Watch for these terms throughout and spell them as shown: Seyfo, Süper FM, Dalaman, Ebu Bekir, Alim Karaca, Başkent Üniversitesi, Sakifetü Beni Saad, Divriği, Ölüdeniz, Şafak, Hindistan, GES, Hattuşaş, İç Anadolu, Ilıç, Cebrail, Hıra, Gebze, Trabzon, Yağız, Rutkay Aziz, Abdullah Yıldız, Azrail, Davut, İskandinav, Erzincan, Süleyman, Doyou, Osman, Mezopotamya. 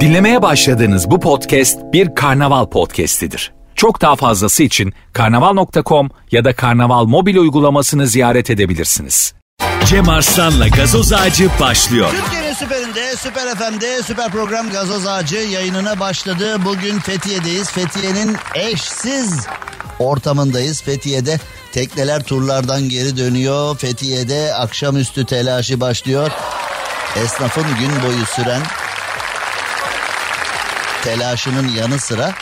Dinlemeye başladığınız bu podcast bir Karnaval podcastidir. Çok daha fazlası için karnaval.com ya da Karnaval mobil uygulamasını ziyaret edebilirsiniz. Cem Arslan'la Gazoz Ağacı başlıyor. Türkiye'nin süperinde, Süper FM'de, süper program Gazoz Ağacı yayınına başladı. Bugün Fethiye'deyiz. Fethiye'nin eşsiz ortamındayız. Fethiye'de tekneler turlardan geri dönüyor. Fethiye'de akşamüstü telaşı başlıyor. Esnafın gün boyu süren telaşının yanı sıra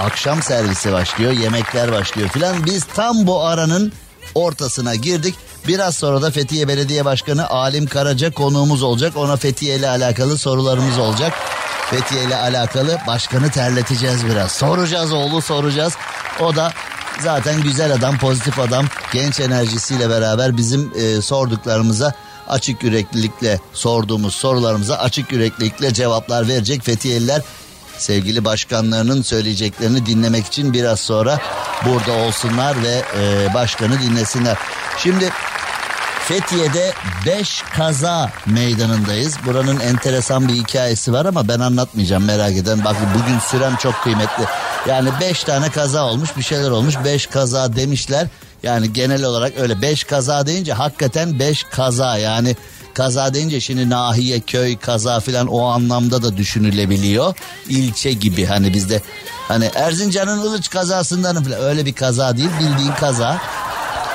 akşam servisi başlıyor, yemekler başlıyor filan. Biz tam bu aranın ortasına girdik. Biraz sonra da Fethiye Belediye Başkanı Alim Karaca konuğumuz olacak. Ona Fethiye ile alakalı sorularımız olacak. Fethiye ile alakalı başkanı terleteceğiz biraz. Soracağız oğlu, soracağız. O da zaten güzel adam, pozitif adam, genç enerjisiyle beraber bizim sorduklarımıza, açık yüreklilikle sorduğumuz sorularımıza açık yüreklilikle cevaplar verecek. Fethiyeliler sevgili başkanlarının söyleyeceklerini dinlemek için biraz sonra burada olsunlar ve başkanı dinlesinler. Şimdi Fethiye'de 5 kaza meydanındayız. Buranın enteresan bir hikayesi var ama ben anlatmayacağım, merak eden. Bak, bugün sürem çok kıymetli. Yani 5 tane kaza olmuş, bir şeyler olmuş, 5 kaza demişler. Yani genel olarak öyle 5 kaza deyince hakikaten 5 kaza, yani kaza deyince şimdi nahiye, köy, kaza filan o anlamda da düşünülebiliyor. İlçe gibi, hani bizde hani Erzincan'ın Ilıç kazasından filan, öyle bir kaza değil, bildiğin kaza.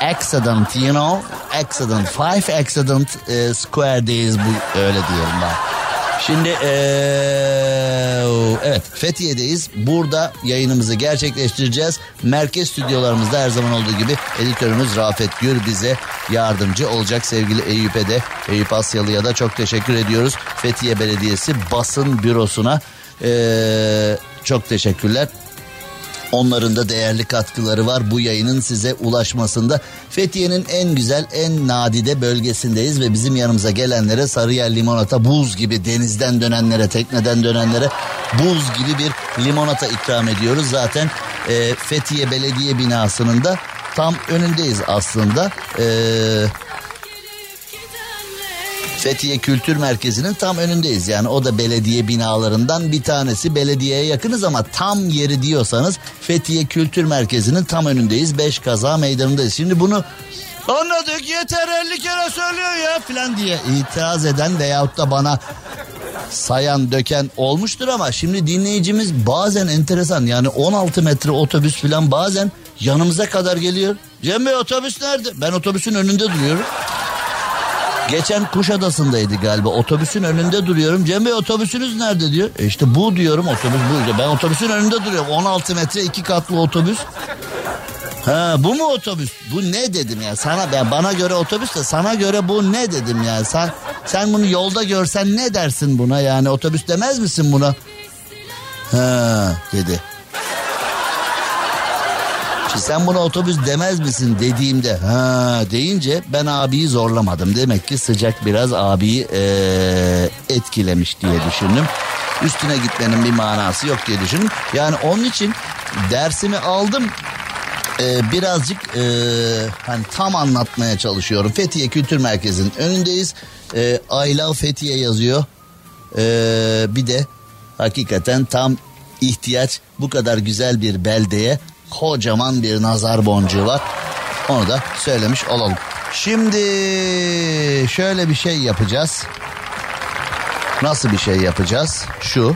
Accident, you know, accident, 5 accident square'deyiz, bu öyle diyelim ben. Şimdi evet, Fethiye'deyiz. Burada yayınımızı gerçekleştireceğiz. Merkez stüdyolarımızda her zaman olduğu gibi editörümüz Rafet Gür bize yardımcı olacak. Sevgili Eyüp'e de, Eyüp Asyalı'ya da çok teşekkür ediyoruz. Fethiye Belediyesi basın bürosuna çok teşekkürler. Onların da değerli katkıları var bu yayının size ulaşmasında. Fethiye'nin en güzel, en nadide bölgesindeyiz ve bizim yanımıza gelenlere Sarıyer Limonata, buz gibi, denizden dönenlere, tekneden dönenlere buz gibi bir limonata ikram ediyoruz. Zaten Fethiye Belediye binasının da tam önündeyiz aslında. Fethiye Kültür Merkezi'nin tam önündeyiz. Yani o da belediye binalarından bir tanesi. Belediyeye yakınız ama tam yeri diyorsanız Fethiye Kültür Merkezi'nin tam önündeyiz. 5 kaza meydanındayız. Şimdi bunu anladık, yeter 50 kere söylüyor ya filan diye itiraz eden veyahut da bana sayan, döken olmuştur ama şimdi dinleyicimiz bazen enteresan, yani 16 metre otobüs filan bazen yanımıza kadar geliyor. Cem Bey, otobüs nerede? Ben otobüsün önünde duruyorum. Geçen Kuşadası'ndaydı galiba. Otobüsün önünde duruyorum. Cem Bey, otobüsünüz nerede diyor. İşte bu diyorum, otobüs bu. Ben otobüsün önünde duruyorum. 16 metre 2 katlı otobüs. Ha, bu mu otobüs? Bu ne dedim ya. Sana, ben, bana göre otobüs de sana göre bu ne dedim ya. Sen bunu yolda görsen ne dersin buna yani, otobüs demez misin buna? Ha dedi. Sen buna otobüs demez misin dediğimde ha deyince ben abiyi zorlamadım. Demek ki sıcak biraz abiyi etkilemiş diye düşündüm. Üstüne gitmenin bir manası yok diye düşündüm. Yani onun için dersimi aldım. Birazcık hani tam anlatmaya çalışıyorum. Fethiye Kültür Merkezi'nin önündeyiz. I love Fethiye yazıyor. Bir de hakikaten tam ihtiyaç, bu kadar güzel bir beldeye kocaman bir nazar boncuğu var. Onu da söylemiş olalım. Şimdi şöyle bir şey yapacağız. Nasıl bir şey yapacağız? Şu.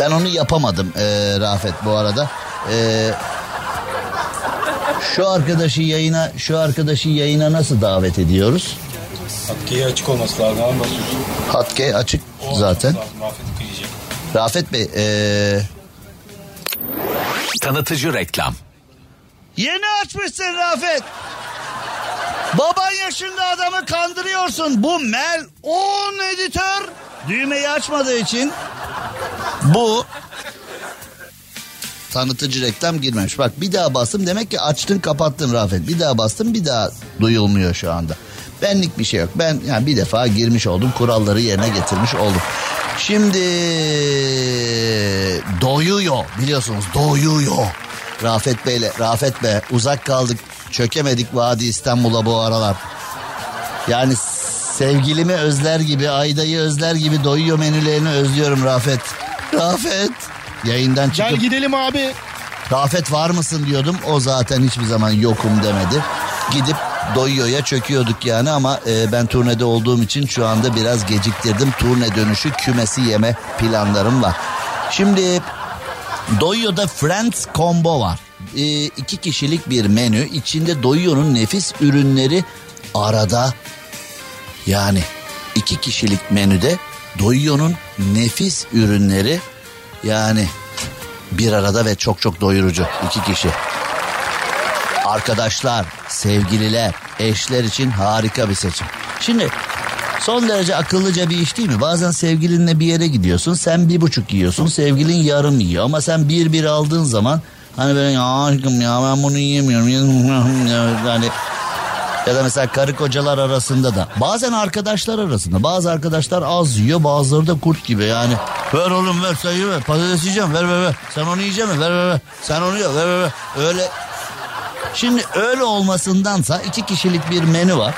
Ben onu yapamadım Rafet bu arada. Şu arkadaşı yayına nasıl davet ediyoruz? Hatkeyi açık olması lazım. Hatkeyi açık o zaten. Rafet Bey, tanıtıcı reklam. Yeni açmışsın Rafet. Baban yaşında adamı kandırıyorsun. Bu melun editör düğmeyi açmadığı için bu tanıtıcı reklam girmemiş. Bak, bir daha bastım, demek ki açtın kapattın Rafet. Bir daha bastım, bir daha duyulmuyor şu anda. Benlik bir şey yok. Ben yani bir defa girmiş oldum, kuralları yerine getirmiş oldum. Şimdi Doyou biliyorsunuz, Doyou. Rafet Bey'le, Rafet Bey, uzak kaldık, çökemedik Vadi İstanbul'a bu aralar. Yani Sevgilimi özler gibi, Ayda'yı özler gibi Doyou menülerini özlüyorum Rafet. Rafet. Yayından çıkıp... Gel gidelim abi. Rafet var mısın diyordum. O zaten hiçbir zaman yokum demedi. Gidip Doyou'ya çöküyorduk yani ama ben turnede olduğum için şu anda biraz geciktirdim. Turne dönüşü kümesi yeme planlarım var. Şimdi Doyou'da Friends Combo var. 2 kişilik bir menü. İçinde Doyou'nun nefis ürünleri arada. Yani 2 kişilik menüde Doyou'nun nefis ürünleri yani bir arada ve çok çok doyurucu 2 kişi. Arkadaşlar, sevgililer, eşler için harika bir seçim. Şimdi son derece akıllıca bir iş değil mi? Bazen sevgilinle bir yere gidiyorsun, sen 1,5 yiyorsun, sevgilin yarım yiyor ama sen bir aldığın zaman hani böyle ya aşkım ya ben bunu yiyemiyorum yani. Ya da mesela karı kocalar arasında da, bazen arkadaşlar arasında, bazı arkadaşlar az yiyor, bazıları da kurt gibi yani. Ver oğlum ver, sen yeme, patates yiyeceğim, ver sen onu yiyecek mi, ver sen onu ye, ver öyle. Şimdi öyle olmasındansa 2 kişilik bir menü var.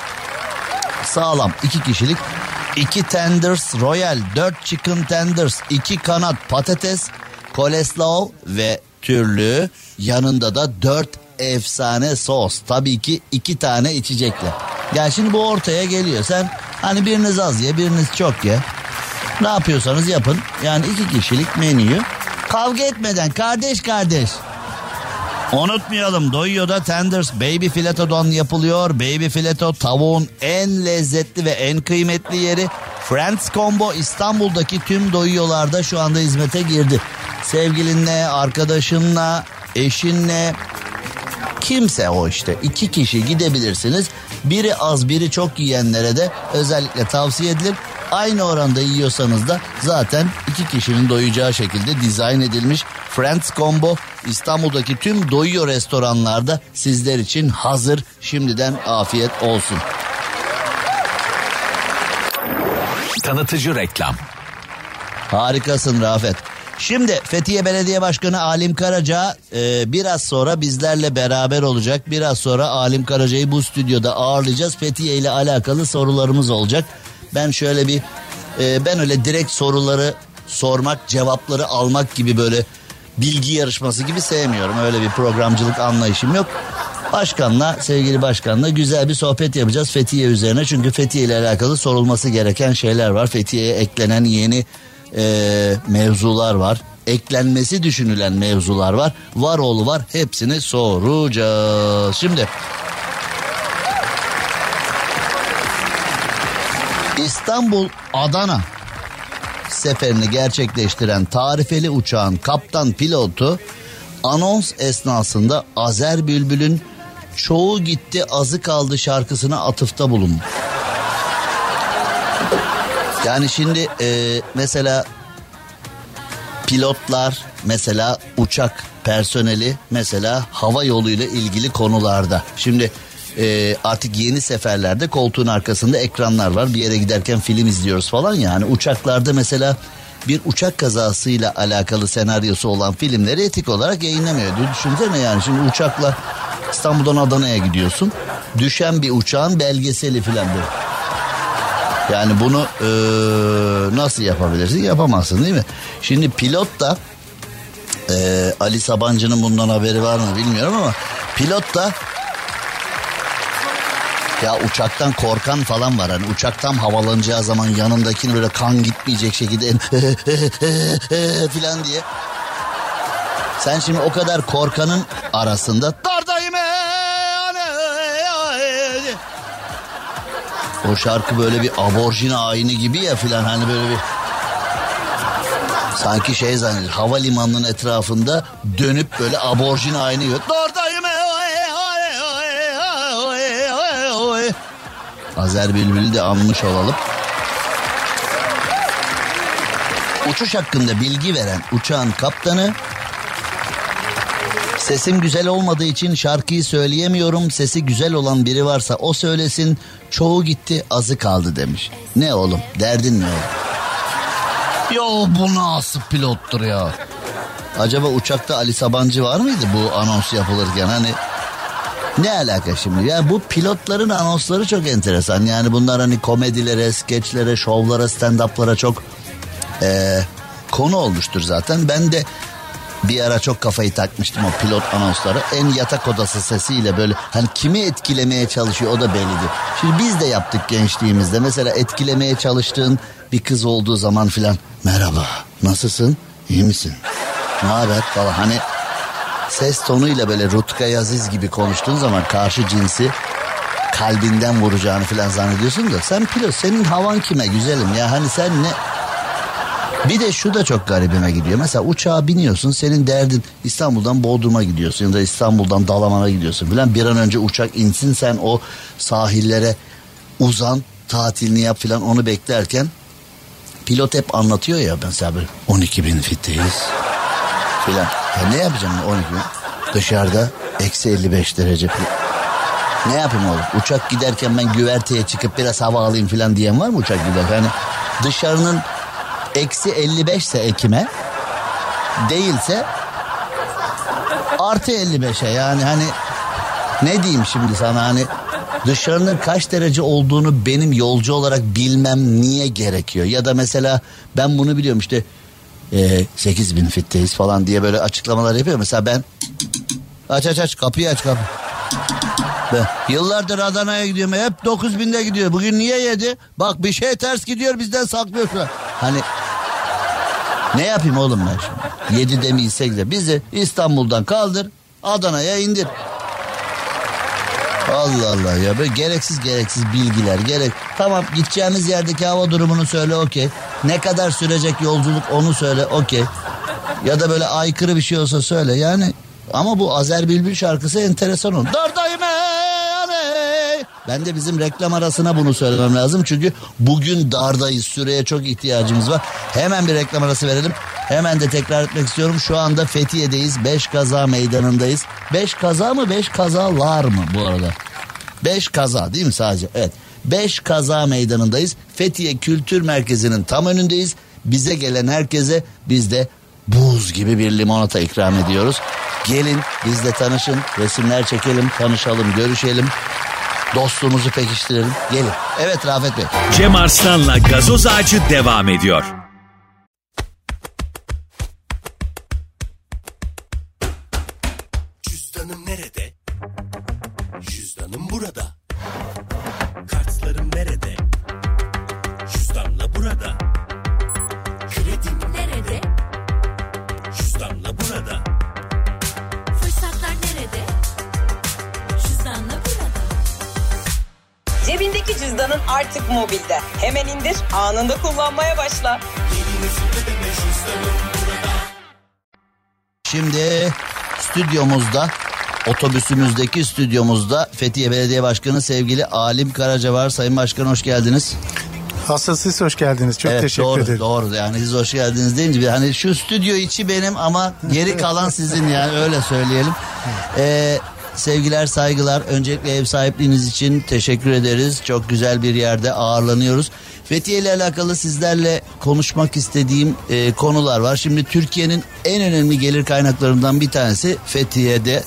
Sağlam 2 kişilik. 2 tenders royal, 4 chicken tenders, 2 kanat patates, coleslaw ve türlü, yanında da 4 efsane sos. Tabii ki 2 tane içecekle. Yani şimdi bu ortaya geliyor. Sen hani biriniz az ye, biriniz çok ye. Ne yapıyorsanız yapın. Yani 2 kişilik menüyü kavga etmeden kardeş kardeş. Unutmayalım, Doyou'da tenders baby filetodan yapılıyor. Baby fileto tavuğun en lezzetli ve en kıymetli yeri. Friends Combo İstanbul'daki tüm Doyou'larda şu anda hizmete girdi. Sevgilinle, arkadaşınla, eşinle, kimse o işte. 2 kişi gidebilirsiniz. Biri az biri çok yiyenlere de özellikle tavsiye edilir. Aynı oranda yiyorsanız da zaten 2 kişinin doyacağı şekilde dizayn edilmiş Friends Combo İstanbul'daki tüm Doyou restoranlarda sizler için hazır. Şimdiden afiyet olsun. Tanıtıcı reklam. Harikasın Rafet. Şimdi Fethiye Belediye Başkanı Alim Karaca biraz sonra bizlerle beraber olacak. Biraz sonra Alim Karaca'yı bu stüdyoda ağırlayacağız. Fethiye ile alakalı sorularımız olacak. Ben şöyle bir ben öyle direkt soruları sormak, cevapları almak gibi böyle bilgi yarışması gibi sevmiyorum. Öyle bir programcılık anlayışım yok. Başkanla, sevgili başkanla güzel bir sohbet yapacağız Fethiye üzerine. Çünkü Fethiye ile alakalı sorulması gereken şeyler var. Fethiye'ye eklenen yeni mevzular var. Eklenmesi düşünülen mevzular var. Var oğlu var. Hepsini soracağız. Şimdi İstanbul-Adana seferini gerçekleştiren tarifeli uçağın kaptan pilotu anons esnasında Azer Bülbül'ün "Çoğu gitti azı kaldı" şarkısına atıfta bulundu. Yani şimdi mesela pilotlar, mesela uçak personeli, mesela hava yoluyla ilgili konularda. Şimdi artık yeni seferlerde koltuğun arkasında ekranlar var. Bir yere giderken film izliyoruz falan yani. Uçaklarda mesela bir uçak kazasıyla alakalı senaryosu olan filmleri etik olarak yayınlamıyor diyor. Düşünsene yani şimdi uçakla İstanbul'dan Adana'ya gidiyorsun. Düşen bir uçağın belgeseli falan böyle. Yani bunu nasıl yapabilirsin? Yapamazsın değil mi? Şimdi pilot da Ali Sabancı'nın bundan haberi var mı bilmiyorum ama pilot da ya uçaktan korkan falan var. Hani uçaktan havalanacağı zaman yanındakini böyle kan gitmeyecek şekilde falan diye. Sen şimdi o kadar korkanın arasında dardayım o şarkı böyle bir aborjin ayini gibi ya filan hani böyle bir sanki şey zannediyor havalimanının etrafında dönüp böyle aborjin ayini yiyor. Azer Bülbül'ü de anmış olalım. Uçuş hakkında bilgi veren uçağın kaptanı "Sesim güzel olmadığı için şarkıyı söyleyemiyorum. Sesi güzel olan biri varsa o söylesin. Çoğu gitti, azı kaldı" demiş. Ne oğlum? Derdin ne oğlum? Ya bu nasıl pilottur ya? Acaba uçakta Ali Sabancı var mıydı bu anons yapılırken? Hani Ne alaka şimdi? Yani bu pilotların anonsları çok enteresan. Yani bunlar hani komedilere, skeçlere, şovlara, stand-up'lara çok konu olmuştur zaten. Ben de bir ara çok kafayı takmıştım o pilot anonsları. En yatak odası sesiyle böyle hani kimi etkilemeye çalışıyor o da bellidir. Şimdi biz de yaptık gençliğimizde. Mesela etkilemeye çalıştığın bir kız olduğu zaman filan. Merhaba, nasılsın? İyi misin? Ne haber falan. Hani ses tonuyla böyle Rutkay Aziz gibi konuştuğun zaman karşı cinsi kalbinden vuracağını filan zannediyorsun da. Sen pilot, senin havan kime güzelim ya? Hani sen ne... Bir de şu da çok garibime gidiyor. Mesela uçağa biniyorsun, senin derdin İstanbul'dan Bodrum'a gidiyorsun ya da İstanbul'dan Dalaman'a gidiyorsun filan. Bir an önce uçak insin, sen o sahillere uzan, tatilini yap filan, onu beklerken pilot hep anlatıyor ya mesela böyle 12.000 fitteyiz filan. Ya ne yapacağım 12.000? Dışarıda -55 derece filan. Ne yapayım oğlum? Uçak giderken ben güverteye çıkıp biraz hava alayım filan diyen var mı uçak giderken? Yani dışarının -55 ise Ekim'e, değilse +55'e, yani hani ne diyeyim şimdi sana, hani dışarının kaç derece olduğunu benim yolcu olarak bilmem niye gerekiyor? Ya da mesela ben bunu biliyorum işte 8.000 fitteyiz falan diye böyle açıklamalar yapıyor. Mesela ben aç kapıyı aç. Ben yıllardır Adana'ya gidiyorum, hep 9.000'de gidiyor, bugün niye 7? Bak bir şey ters gidiyor, bizden saklıyor falan. Hani ne yapayım oğlum ben şimdi? 7'de mi insek de bizi İstanbul'dan kaldır, Adana'ya indir. Allah Allah ya, böyle gereksiz bilgiler gerek. Tamam, gideceğimiz yerdeki hava durumunu söyle, okey. Ne kadar sürecek yolculuk onu söyle, okey. Ya da böyle aykırı bir şey olsa söyle yani. Ama bu Azer Bülbül şarkısı enteresan oldu. Dardayım ey. Ben de bizim reklam arasına bunu söylemem lazım. Çünkü bugün dardayız. Süreye çok ihtiyacımız var. Hemen bir reklam arası verelim. Hemen de tekrar etmek istiyorum. Şu anda Fethiye'deyiz. 5 Kaza meydanındayız. 5 kaza mı 5 kazalar mı bu arada? 5 kaza değil mi sadece? Evet. 5 Kaza meydanındayız. Fethiye Kültür Merkezi'nin tam önündeyiz. Bize gelen herkese biz de buz gibi bir limonata ikram ediyoruz. Gelin bizle tanışın, resimler çekelim, tanışalım, görüşelim, dostluğumuzu pekiştirelim. Gelin. Evet Rafet Bey. Cem Arslan'la Gazoz Ağacı devam ediyor. Cüzdanım nerede? Cüzdanım burada. Kartlarım nerede? Cüzdanla burada. Kredim nerede? Cüzdanla burada. Cebindeki cüzdanın artık mobilde. Hemen indir, anında kullanmaya başla. Şimdi stüdyomuzda, otobüsümüzdeki stüdyomuzda Fethiye Belediye Başkanı sevgili Alim Karaca var. Sayın Başkan, hoş geldiniz. Asıl siz hoş geldiniz. Çok evet, teşekkür ederim. Doğru. Yani siz hoş geldiniz deyince hani şu stüdyo içi benim ama geri kalan sizin, yani öyle söyleyelim. Sevgiler, saygılar. Öncelikle ev sahipliğiniz için teşekkür ederiz. Çok güzel bir yerde ağırlanıyoruz. Fethiye ile alakalı sizlerle konuşmak istediğim konular var. Şimdi Türkiye'nin en önemli gelir kaynaklarından bir tanesi Fethiye'de,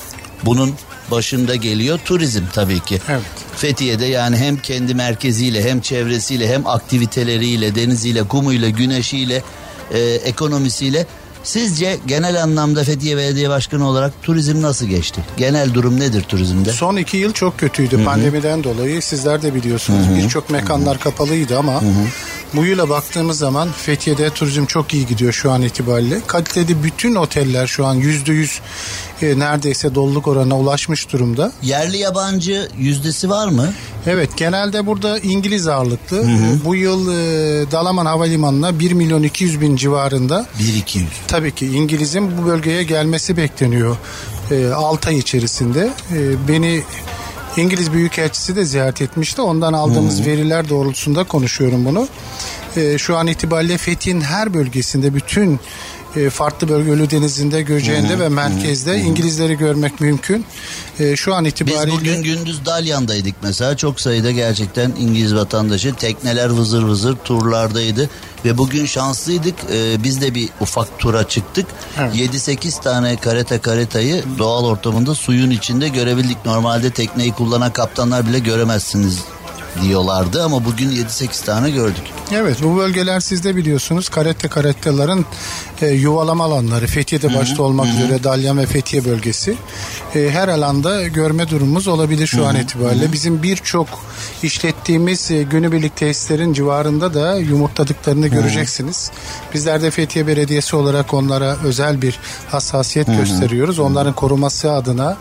bunun başında geliyor turizm tabii ki. Evet. Fethiye'de yani hem kendi merkeziyle, hem çevresiyle, hem aktiviteleriyle, deniziyle, kumuyla, güneşiyle, ekonomisiyle. Sizce genel anlamda Fethiye Belediye Başkanı olarak turizm nasıl geçti? Genel durum nedir turizmde? Son 2 yıl çok kötüydü. Hı-hı. Pandemiden dolayı sizler de biliyorsunuz. Birçok mekanlar kapalıydı ama bu yıla baktığımız zaman Fethiye'de turizm çok iyi gidiyor şu an itibariyle. Kaliteli bütün oteller şu an %100 neredeyse doluluk oranına ulaşmış durumda. Yerli yabancı yüzdesi var mı? Evet, genelde burada İngiliz ağırlıklı. Bu yıl Dalaman Havalimanı'na 1.200.000 civarında. 1.200. Tabii ki İngiliz'in bu bölgeye gelmesi bekleniyor 6 ay içerisinde. Beni İngiliz Büyükelçisi de ziyaret etmişti. Ondan aldığımız veriler doğrultusunda konuşuyorum bunu. Şu an itibariyle Fethiye'nin her bölgesinde bütün farklı bölge Ölüdeniz'inde, Göceğinde ve merkezde İngilizleri görmek mümkün. Şu an itibariyle... Biz bugün gündüz Dalyan'daydık mesela. Çok sayıda gerçekten İngiliz vatandaşı, tekneler vızır vızır turlardaydı. Ve bugün şanslıydık. Biz de bir ufak tura çıktık. Evet. 7-8 tane karetayı doğal ortamında suyun içinde görebildik. Normalde tekneyi kullanan kaptanlar bile göremezsiniz diyorlardı ama bugün 7-8 tane gördük. Evet, bu bölgeler siz de biliyorsunuz karetelerin yuvalama alanları. Fethiye'de başta olmak üzere Dalyan ve Fethiye bölgesi. Her alanda görme durumumuz olabilir şu an itibariyle. Bizim birçok işlettiğimiz günübirlik tesislerin civarında da yumurtladıklarını göreceksiniz. Bizler de Fethiye Belediyesi olarak onlara özel bir hassasiyet gösteriyoruz. Onların koruması adına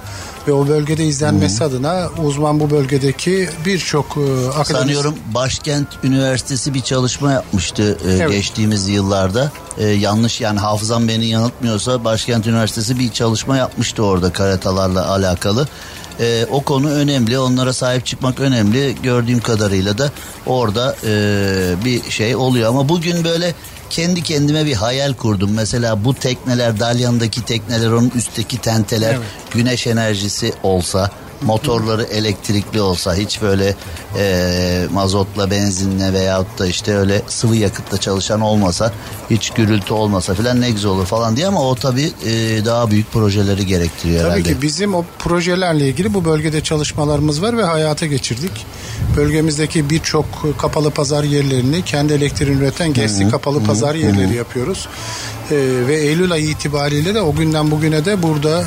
ve o bölgede izlenmesi adına uzman bu bölgedeki birçok sanıyorum Başkent Üniversitesi bir çalışma yapmıştı geçtiğimiz yıllarda. Yanlış, yani hafızam beni yanıltmıyorsa Başkent Üniversitesi bir çalışma yapmıştı orada karatalarla alakalı. O konu önemli, onlara sahip çıkmak önemli. Gördüğüm kadarıyla da orada bir şey oluyor ama bugün böyle kendi kendime bir hayal kurdum. Mesela bu tekneler, Dalyan'daki tekneler, onun üstteki tenteler güneş enerjisi olsa, motorları elektrikli olsa, hiç böyle mazotla, benzinle veyahut da işte öyle sıvı yakıtla çalışan olmasa, hiç gürültü olmasa filan ne güzel olur falan diye, ama o tabii daha büyük projeleri gerektiriyor tabii herhalde. Tabii ki bizim o projelerle ilgili bu bölgede çalışmalarımız var ve hayata geçirdik. Bölgemizdeki birçok kapalı pazar yerlerini kendi elektriğini üreten GES'li kapalı pazar yerleri yapıyoruz. Ve Eylül ayı itibariyle de o günden bugüne de burada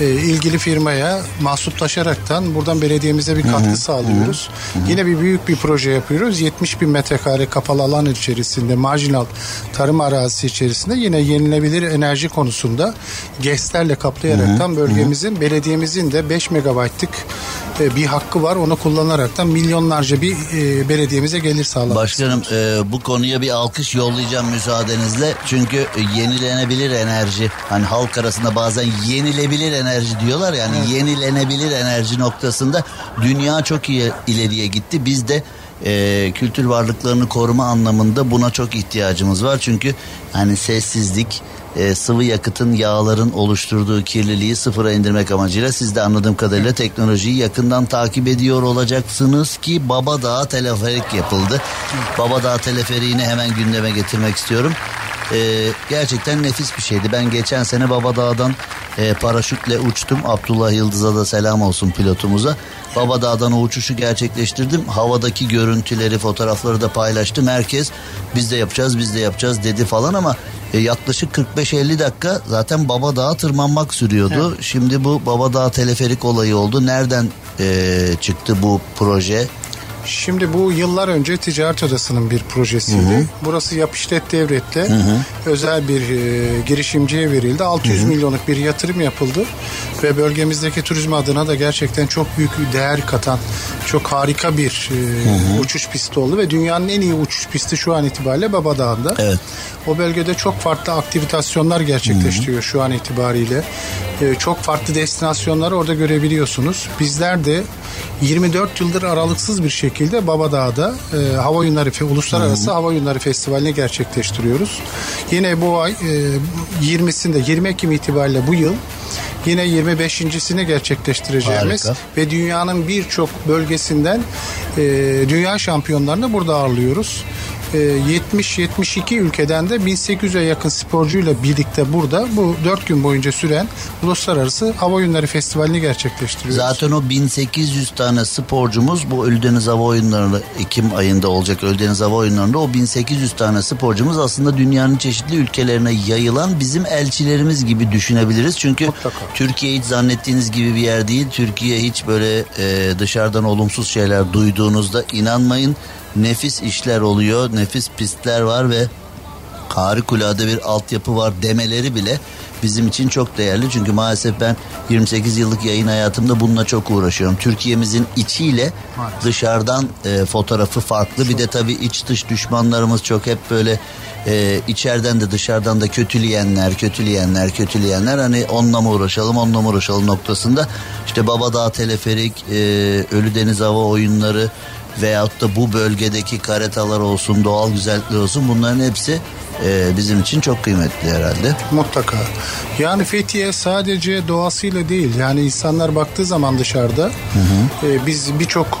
ilgili firmaya mahsuplaşaraktan buradan belediyemize bir katkı sağlıyoruz. Yine bir büyük bir proje yapıyoruz. 70.000 metrekare kapalı alan içerisinde, marjinal tarım arazisi içerisinde yine yenilebilir enerji konusunda GES'lerle kaplayaraktan bölgemizin, belediyemizin de 5 megabaytlık bir hakkı var. Onu kullanaraktan milyonlarca bir belediyemize gelir sağlamak. Başkanım, bu konuya bir alkış yollayacağım müsaadenizle. Çünkü yenilenebilir enerji, hani halk arasında bazen yenilebilir enerji diyorlar yani, yenilenebilir enerji noktasında dünya çok iyi ileriye gitti. Biz de kültür varlıklarını koruma anlamında buna çok ihtiyacımız var. Çünkü hani sessizlik, sıvı yakıtın, yağların oluşturduğu kirliliği sıfıra indirmek amacıyla siz de anladığım kadarıyla teknolojiyi yakından takip ediyor olacaksınız ki Babadağ teleferik yapıldı. Babadağ teleferiğini hemen gündeme getirmek istiyorum. Gerçekten nefis bir şeydi. Ben geçen sene Babadağ'dan paraşütle uçtum. Abdullah Yıldız'a da selam olsun, pilotumuza. Babadağ'dan o uçuşu gerçekleştirdim. Havadaki görüntüleri, fotoğrafları da paylaştım. Herkes biz de yapacağız dedi falan ama yaklaşık 45-50 dakika zaten Babadağ'a tırmanmak sürüyordu. Evet. Şimdi bu Babadağ teleferik olayı oldu. Nereden çıktı bu proje? Şimdi bu yıllar önce Ticaret Odası'nın bir projesiydi. Burası yap işlet devlette özel bir girişimciye verildi. 600 milyonluk bir yatırım yapıldı ve bölgemizdeki turizm adına da gerçekten çok büyük değer katan çok harika bir uçuş pisti oldu ve dünyanın en iyi uçuş pisti şu an itibariyle Babadağ'da. Evet. O bölgede çok farklı aktivitasyonlar gerçekleştiriyor şu an itibariyle. Çok farklı destinasyonları orada görebiliyorsunuz. Bizler de 24 yıldır aralıksız bir şekilde Babadağ'da Hava Oyunları Uluslararası Hava Oyunları Festivali'ni gerçekleştiriyoruz. Yine bu ay 20 Ekim itibariyle bu yıl yine 25.sini gerçekleştireceğimiz. Harika. Ve dünyanın birçok bölgesinden dünya şampiyonlarını burada ağırlıyoruz. 70-72 ülkeden de 1800'e yakın sporcuyla birlikte burada bu 4 gün boyunca süren Uluslararası Hava Oyunları Festivali'ni gerçekleştiriyoruz. Zaten o 1800 tane sporcumuz bu Ölüdeniz Hava Oyunları'nda Ekim ayında olacak. Ölüdeniz Hava Oyunları'nda o 1800 tane sporcumuz aslında dünyanın çeşitli ülkelerine yayılan bizim elçilerimiz gibi düşünebiliriz. Çünkü Türkiye hiç zannettiğiniz gibi bir yer değil. Türkiye hiç böyle dışarıdan olumsuz şeyler duyduğunuzda inanmayın. Nefis işler oluyor, nefis pistler var ve harikulade bir altyapı var demeleri bile bizim için çok değerli. Çünkü maalesef ben 28 yıllık yayın hayatımda bununla çok uğraşıyorum. Türkiye'mizin içiyle dışarıdan fotoğrafı farklı. Bir de tabii iç dış düşmanlarımız çok, hep böyle içeriden de dışarıdan da kötüleyenler. Hani onunla mı uğraşalım noktasında. İşte Babadağ teleferik, Ölüdeniz Hava Oyunları veyahut da bu bölgedeki karetalar olsun, doğal güzellikler olsun, bunların hepsi bizim için çok kıymetli herhalde. Mutlaka. Yani Fethiye sadece doğasıyla değil, yani insanlar baktığı zaman dışarıda, biz birçok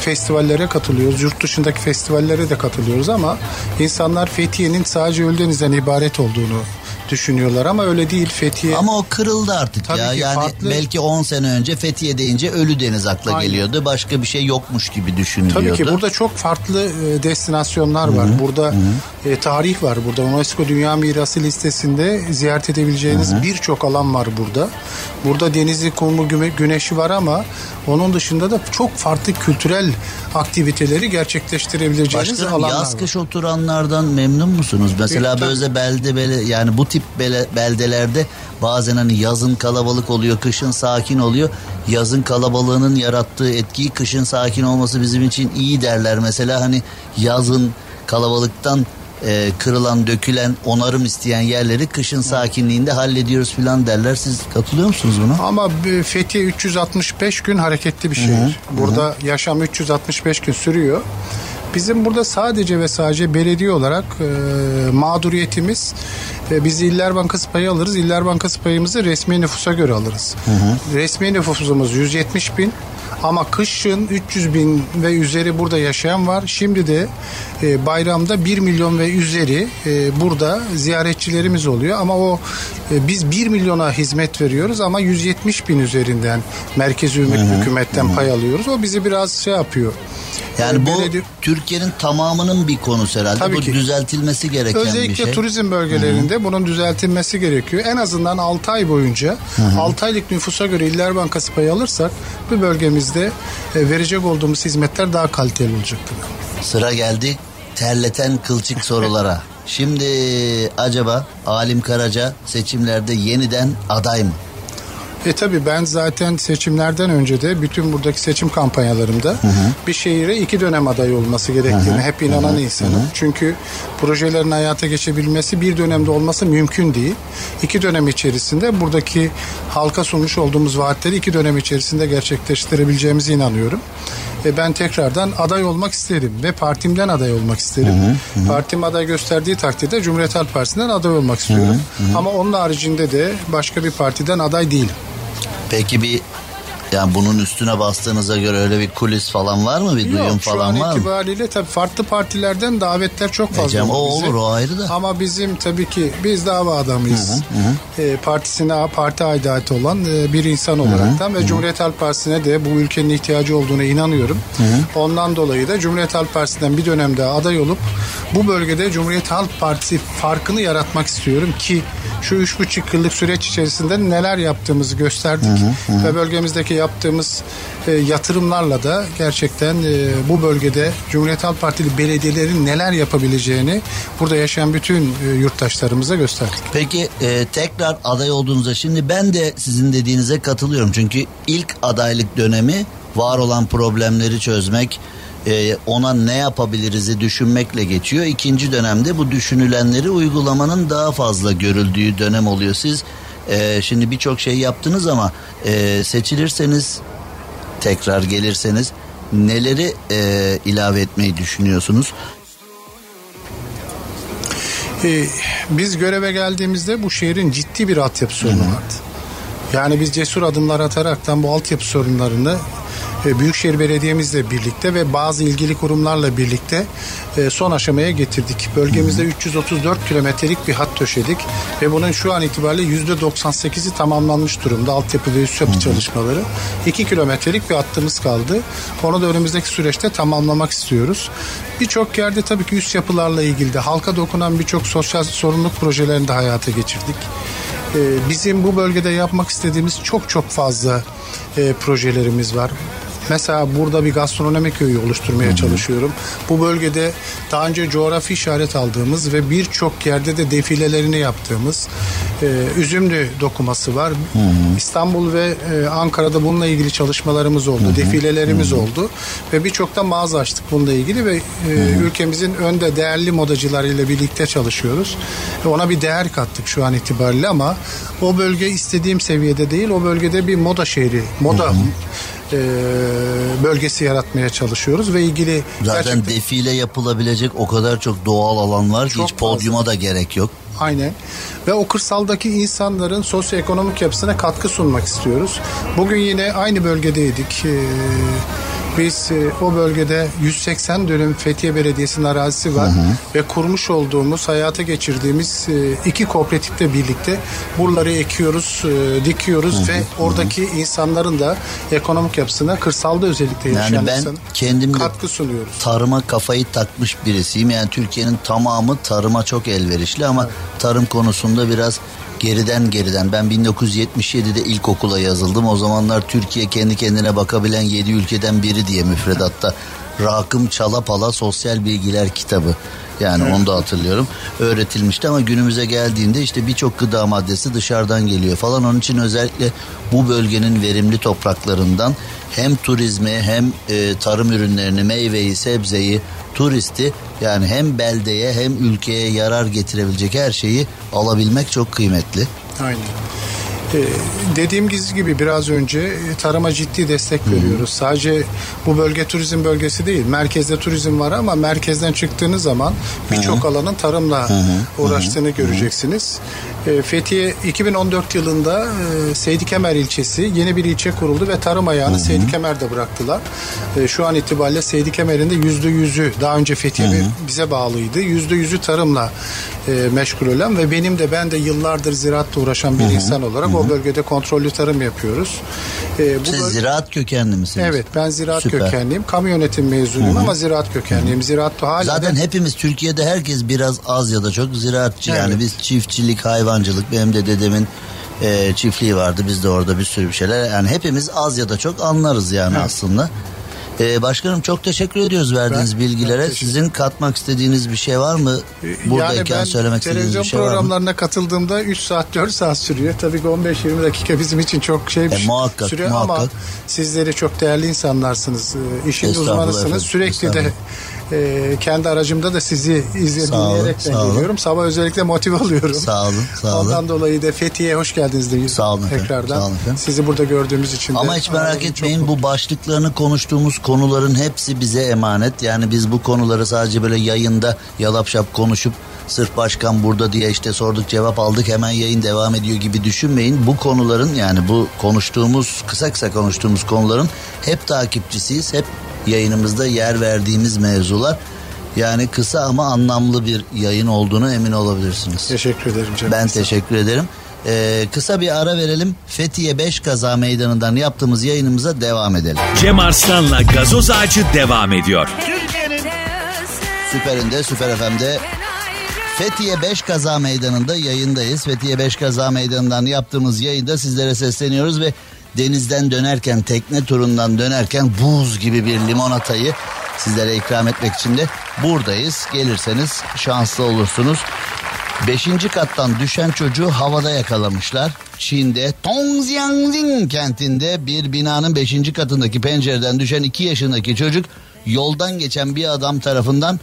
festivallere katılıyoruz, yurt dışındaki festivallere de katılıyoruz ama insanlar Fethiye'nin sadece Ölüdeniz'den ibaret olduğunu düşünüyorlar ama öyle değil Fethiye. Ama o kırıldı artık. Tabii ya yani farklı. Belki 10 sene önce Fethiye deyince Ölüdeniz akla Aynen. geliyordu. Başka bir şey yokmuş gibi düşünülüyordu. Tabii ki burada çok farklı destinasyonlar var. Hı-hı. Burada tarih var. Burada UNESCO Dünya Mirası listesinde ziyaret edebileceğiniz birçok alan var burada. Burada denizi, kumu, güneşi var ama onun dışında da çok farklı kültürel aktiviteleri gerçekleştirebileceğiniz Başkanım, alanlar var. Yaz kış oturanlardan memnun musunuz? Mesela böyle belde yani bu tip beldelerde bazen hani yazın kalabalık oluyor, kışın sakin oluyor. Yazın kalabalığının yarattığı etkiyi kışın sakin olması bizim için iyi derler. Mesela hani yazın kalabalıktan kırılan, dökülen, onarım isteyen yerleri kışın sakinliğinde hallediyoruz filan derler. Siz katılıyor musunuz buna? Ama Fethiye 365 gün hareketli bir şehir. Burada yaşam 365 gün sürüyor. Bizim burada sadece ve sadece belediye olarak mağduriyetimiz, biz İller Bankası payı alırız. İller Bankası payımızı resmi nüfusa göre alırız. Resmi nüfusumuz 170.000 ama kışın 300.000 ve üzeri burada yaşayan var. Şimdi de bayramda 1 milyon ve üzeri burada ziyaretçilerimiz oluyor. Ama o biz 1 milyona hizmet veriyoruz ama 170.000 üzerinden merkezi hükümetten pay alıyoruz. O bizi biraz şey yapıyor. Yani bu Türkiye'nin tamamının bir konusu herhalde. Tabii bu ki. Düzeltilmesi gereken özellikle bir şey. Özellikle turizm bölgelerinde bunun düzeltilmesi gerekiyor. En azından 6 ay boyunca 6 aylık nüfusa göre İller Bankası payı alırsak bu bölgemizde verecek olduğumuz hizmetler daha kaliteli olacaktır. Sıra geldi terleten kılçık sorulara. Şimdi acaba Alim Karaca seçimlerde yeniden aday mı? Tabii ben zaten seçimlerden önce de bütün buradaki seçim kampanyalarımda bir şehire 2 dönem aday olması gerektiğini hep inanan insanım. Çünkü projelerin hayata geçebilmesi bir dönemde olması mümkün değil. 2 dönem içerisinde buradaki halka sunmuş olduğumuz vaatleri 2 dönem içerisinde gerçekleştirebileceğimize inanıyorum. Ben tekrardan aday olmak isterim ve partimden aday olmak isterim. Partim aday gösterdiği takdirde Cumhuriyet Halk Partisi'nden aday olmak istiyorum. Ama onun haricinde de başka bir partiden aday değilim. Peki bir yani bunun üstüne bastığınıza göre öyle bir kulis falan var mı? Bir yok, duyum falan var mı? Yok, şu an itibariyle tabii farklı partilerden davetler çok fazla. Cem, o bize. Olur, o ayrı da. Ama bizim tabii ki biz dava adamıyız. Partisine, parti aidatı olan bir insan olaraktan ve Cumhuriyet Halk Partisi'ne de bu ülkenin ihtiyacı olduğuna inanıyorum. Ondan dolayı da Cumhuriyet Halk Partisi'nden bir dönemde aday olup bu bölgede Cumhuriyet Halk Partisi farkını yaratmak istiyorum ki şu 3,5 yıllık süreç içerisinde neler yaptığımızı gösterdik ve bölgemizdeki yaptığımız yatırımlarla da gerçekten bu bölgede Cumhuriyet Halk Partili belediyelerin neler yapabileceğini burada yaşayan bütün yurttaşlarımıza gösterdik. Peki tekrar aday olduğunuzda, şimdi ben de sizin dediğinize katılıyorum. Çünkü ilk adaylık dönemi var olan problemleri çözmek, ona ne yapabiliriz'i düşünmekle geçiyor. İkinci dönemde bu düşünülenleri uygulamanın daha fazla görüldüğü dönem oluyor. Siz şimdi birçok şey yaptınız ama seçilirseniz, tekrar gelirseniz neleri ilave etmeyi düşünüyorsunuz? Biz göreve geldiğimizde bu şehrin ciddi bir altyapı sorunu vardı. Yani biz cesur adımlar ataraktan bu altyapı sorunlarını Büyükşehir Belediye'mizle birlikte ve bazı ilgili kurumlarla birlikte son aşamaya getirdik. Bölgemizde 334 kilometrelik bir hat döşedik ve bunun şu an itibariyle %98'i tamamlanmış durumda. Altyapı ve üst yapı çalışmaları. 2 kilometrelik bir hattımız kaldı. Onu da önümüzdeki süreçte tamamlamak istiyoruz. Birçok yerde tabii ki üst yapılarla ilgili de halka dokunan birçok sosyal sorumluluk projelerini de hayata geçirdik. Bizim bu bölgede yapmak istediğimiz çok fazla projelerimiz var. Mesela burada bir gastronomi köyü oluşturmaya çalışıyorum. Bu bölgede daha önce coğrafi işaret aldığımız ve birçok yerde de defilelerini yaptığımız üzümlü dokuması var. İstanbul ve Ankara'da bununla ilgili çalışmalarımız oldu. Defilelerimiz oldu. Ve birçok da mağaza açtık bununla ilgili ve ülkemizin önde değerli modacılarıyla birlikte çalışıyoruz. Ona bir değer kattık şu an itibariyle ama o bölge istediğim seviyede değil. O bölgede bir moda şehri, moda bölgesi yaratmaya çalışıyoruz ve ilgili... Zaten gerçekten... defile yapılabilecek o kadar çok doğal alan var ki hiç podyuma da gerek yok. Aynen. Ve o kırsaldaki insanların sosyoekonomik yapısına katkı sunmak istiyoruz. Bugün yine aynı bölgedeydik. Biz o bölgede 180 dönüm Fethiye Belediyesi'nin arazisi var. Hı hı. Ve kurmuş olduğumuz, hayata geçirdiğimiz iki kooperatifle birlikte buraları ekiyoruz, dikiyoruz. Hı hı. Ve oradaki insanların da ekonomik yapısına, kırsalda özellikle yaşayan yani insanın katkı sunuyoruz. Tarıma kafayı takmış birisiyim. Yani Türkiye'nin tamamı tarıma çok elverişli ama evet, tarım konusunda biraz geriden. Ben 1977'de ilkokula yazıldım. O zamanlar Türkiye kendi kendine bakabilen 7 ülkeden biri diye müfredatta. Rakım Çalapala Sosyal Bilgiler kitabı. Yani evet, onu da hatırlıyorum. Öğretilmişti ama günümüze geldiğinde işte birçok gıda maddesi dışarıdan geliyor falan. Onun için özellikle bu bölgenin verimli topraklarından hem turizmi hem tarım ürünlerini, meyveyi, sebzeyi, turisti, yani hem beldeye hem ülkeye yarar getirebilecek her şeyi alabilmek çok kıymetli. Aynen. Dediğim gibi biraz önce tarıma ciddi destek veriyoruz. Hı-hı. Sadece bu bölge turizm bölgesi değil. Merkezde turizm var ama merkezden çıktığınız zaman birçok alanın tarımla uğraştığını göreceksiniz. Fethiye 2014 yılında Seydikemer ilçesi yeni bir ilçe kuruldu ve tarım ayağını Seydikemer'de bıraktılar. Şu an itibariyle Seydikemer'in de %100'ü, daha önce Fethiye bize bağlıydı, %100'ü tarımla meşgul olan ve ben de yıllardır ziraatla uğraşan bir insan olarak o bölgede kontrollü tarım yapıyoruz. Siz ziraat kökenli misiniz? Evet, ben ziraat kökenliyim. Kamu yönetim mezunuyum ama ziraat kökenliyim. Ziraat hala zaten hepimiz Türkiye'de herkes biraz az ya da çok ziraatçı. Evet. Yani biz çiftçilik, hayvancılık, benim de dedemin çiftliği vardı. Biz de orada bir sürü bir şeyler. Yani hepimiz az ya da çok anlarız yani aslında. Başkanım çok teşekkür ediyoruz verdiğiniz bilgilere. Sizin katmak istediğiniz bir şey var mı? Buradayken yani söylemek istediğiniz bir şey var mı? Televizyon programlarına katıldığımda 3 saat 4 saat sürüyor. Tabii 15-20 dakika bizim için çok şey sürüyor ama sizleri çok değerli insanlarsınız. İşin uzmanısınız. Efendim. Sürekli de kendi aracımda da sizi dinleyerekten geliyorum. Sabah özellikle motive alıyorum. Sağ olun. Ondan dolayı da Fethiye'ye hoş geldiniz de. Sağ olun efendim. Tekrardan. Sağ olun efendim. Sizi burada gördüğümüz için de. Ama hiç merak etmeyin, bu başlıklarını konuştuğumuz konuların hepsi bize emanet. Yani biz bu konuları sadece böyle yayında yalap şap konuşup sırf başkan burada diye işte sorduk cevap aldık hemen yayın devam ediyor gibi düşünmeyin. Bu konuların, yani bu konuştuğumuz kısa konuştuğumuz konuların hep takipçisiyiz. Hep yayınımızda yer verdiğimiz mevzular. Yani kısa ama anlamlı bir yayın olduğunu emin olabilirsiniz. Teşekkür ederim Cem. Ben teşekkür ederim. Kısa bir ara verelim. Fethiye 5 Kaza Meydanı'ndan yaptığımız yayınımıza devam edelim. Cem Arslan'la Gazoz Ağacı devam ediyor. Süper'inde, Süper FM'de Fethiye 5 Kaza Meydanı'nda yayındayız. Fethiye 5 Kaza Meydanı'ndan yaptığımız yayında sizlere sesleniyoruz ve denizden dönerken, tekne turundan dönerken buz gibi bir limonatayı sizlere ikram etmek için de buradayız. Gelirseniz şanslı olursunuz. 5. kattan düşen çocuğu havada yakalamışlar. Çin'de Tongjiangling kentinde bir binanın 5. katındaki pencereden düşen 2 yaşındaki çocuk yoldan geçen bir adam tarafından...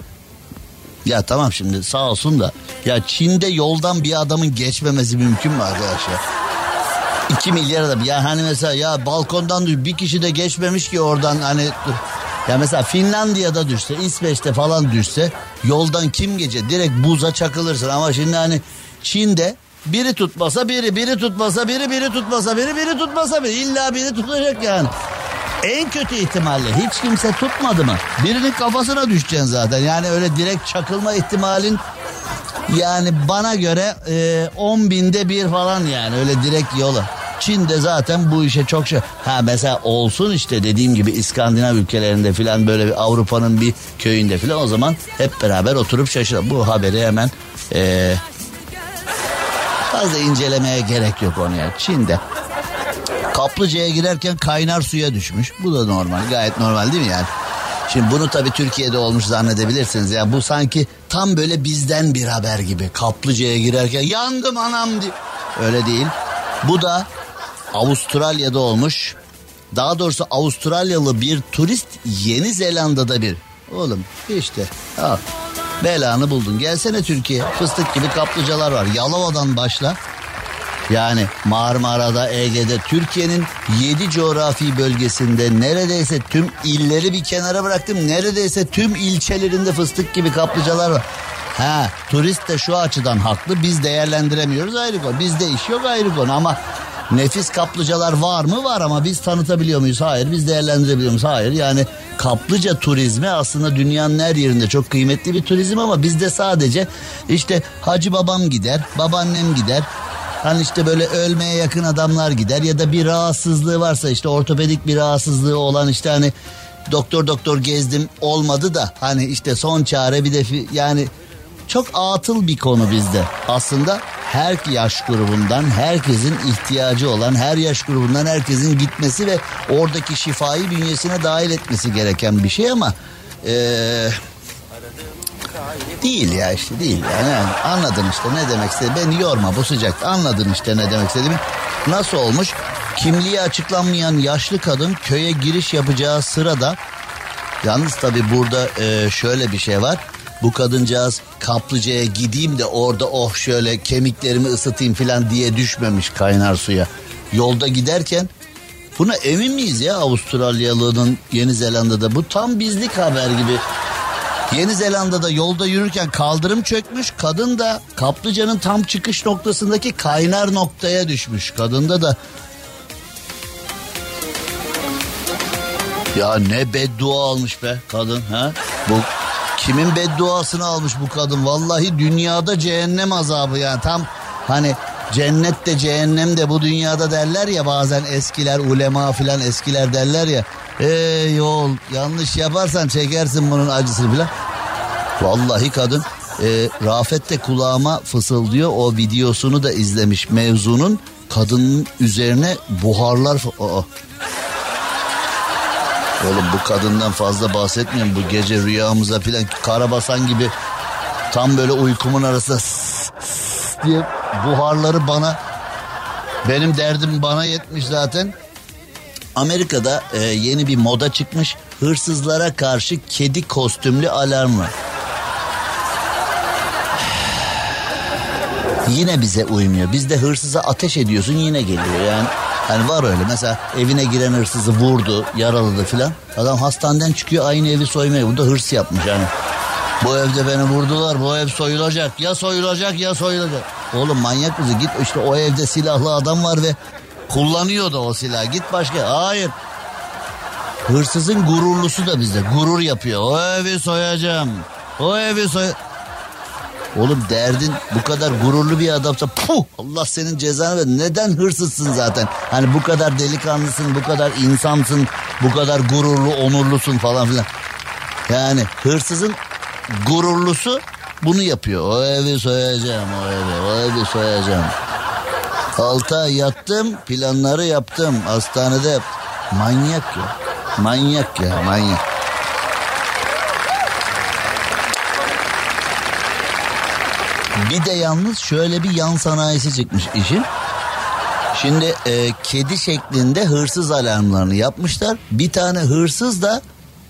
Ya tamam şimdi sağ olsun da ya Çin'de yoldan bir adamın geçmemesi mümkün mü arkadaşlar? 2 milyar adam ya, hani mesela ya balkondan düşüyor, bir kişi de geçmemiş ki oradan, hani ya mesela Finlandiya'da düşse, İsveç'te falan düşse yoldan kim geçer? Direkt buza çakılırsın. Ama şimdi hani Çin'de biri tutmasa biri illa biri tutacak yani. En kötü ihtimalle hiç kimse tutmadı mı birinin kafasına düşeceksin zaten. Yani öyle direkt çakılma ihtimalin yani bana göre 10.000'de 1 falan, yani öyle direkt yolu. Çin'de zaten bu işe çok şey. Ha mesela olsun işte dediğim gibi İskandinav ülkelerinde filan, böyle bir Avrupa'nın bir köyünde filan, o zaman hep beraber oturup şaşıralım. Bu haberi hemen fazla incelemeye gerek yok onu ya. Çin'de kaplıcaya girerken kaynar suya düşmüş. Bu da normal, gayet normal değil mi yani? Şimdi bunu tabii Türkiye'de olmuş zannedebilirsiniz. Ya bu sanki tam böyle bizden bir haber gibi. Kaplıcaya girerken yandım anam diye. Öyle değil. Bu da Avustralya'da olmuş. Daha doğrusu Avustralyalı bir turist Yeni Zelanda'da bir. Oğlum işte al. Belanı buldun. Gelsene Türkiye. Fıstık gibi kaplıcalar var. Yalova'dan başla. Yani Marmara'da, Ege'de, Türkiye'nin 7 coğrafi bölgesinde neredeyse tüm illeri bir kenara bıraktım. Neredeyse tüm ilçelerinde fıstık gibi kaplıcalar var. Ha, turist de şu açıdan haklı. Biz değerlendiremiyoruz, ayrı konu. Bizde iş yok, ayrı konu. Ama nefis kaplıcalar var mı? Var. Ama biz tanıtabiliyor muyuz? Hayır. Biz değerlendirebiliyor muyuz? Hayır. Yani kaplıca turizmi aslında dünyanın her yerinde çok kıymetli bir turizm ama bizde sadece işte hacı babam gider, babaannem gider. Hani işte böyle ölmeye yakın adamlar gider ya da bir rahatsızlığı varsa işte ortopedik bir rahatsızlığı olan işte hani doktor gezdim olmadı da hani işte son çare bir de yani çok atıl bir konu bizde. Aslında her yaş grubundan herkesin ihtiyacı olan, her yaş grubundan herkesin gitmesi ve oradaki şifayı bünyesine dahil etmesi gereken bir şey ama değil ya işte değil yani anladın işte ne demek istedi, beni yorma bu sıcakta, anladın işte ne demek istediğimi. Nasıl olmuş? Kimliği açıklanmayan yaşlı kadın köye giriş yapacağı sırada, yalnız tabii burada şöyle bir şey var. Bu kadıncağız kaplıcaya gideyim de orada oh şöyle kemiklerimi ısıtayım falan diye düşmemiş kaynar suya. Yolda giderken buna emin miyiz ya Avustralyalı'nın Yeni Zelanda'da? Bu tam bizlik haber gibi. Yeni Zelanda'da yolda yürürken kaldırım çökmüş. Kadın da kaplıcanın tam çıkış noktasındaki kaynar noktaya düşmüş. Kadında da ya ne beddua almış be kadın ha bu. Kimin bedduasını almış bu kadın? Vallahi dünyada cehennem azabı yani. Tam hani cennet de cehennem de bu dünyada derler ya bazen eskiler, ulema filan eskiler derler ya. Ey oğul yanlış yaparsan çekersin bunun acısını filan. Vallahi kadın Rafet de kulağıma fısıldıyor, o videosunu da izlemiş mevzunun. Kadının üzerine buharlar... Oğlum bu kadından fazla bahsetmiyorum. Bu gece rüyamıza filan karabasan gibi tam böyle uykumun arasında diye buharları bana, benim derdim bana yetmiş zaten. Amerika'da yeni bir moda çıkmış. Hırsızlara karşı kedi kostümlü alarm var. Yine bize uymuyor. Bizde hırsıza ateş ediyorsun yine geliyor yani. Yani var öyle mesela evine giren hırsızı vurdu, yaraladı filan. Adam hastaneden çıkıyor aynı evi soymaya. Burada hırs yapmış yani. Bu evde beni vurdular, bu ev soyulacak. Ya soyulacak ya soyulacak. Oğlum manyak mısın? Git işte o evde silahlı adam var ve kullanıyor da o silahı. Git başka. Hayır. Hırsızın gururlusu da bizde. Gurur yapıyor. O evi soyacağım. O evi soyacağım. Oğlum derdin bu kadar gururlu bir adamsa puh Allah senin cezanı ver. Neden hırsızsın zaten? Hani bu kadar delikanlısın, bu kadar insansın, bu kadar gururlu, onurlusun falan filan. Yani hırsızın gururlusu bunu yapıyor. O evi soyacağım, o evi soyacağım. 6 ay yattım, planları yaptım, hastanede yaptım. Manyak ya. Bir de yalnız şöyle bir yan sanayisi çıkmış işin. Şimdi kedi şeklinde hırsız alarmlarını yapmışlar. Bir tane hırsız da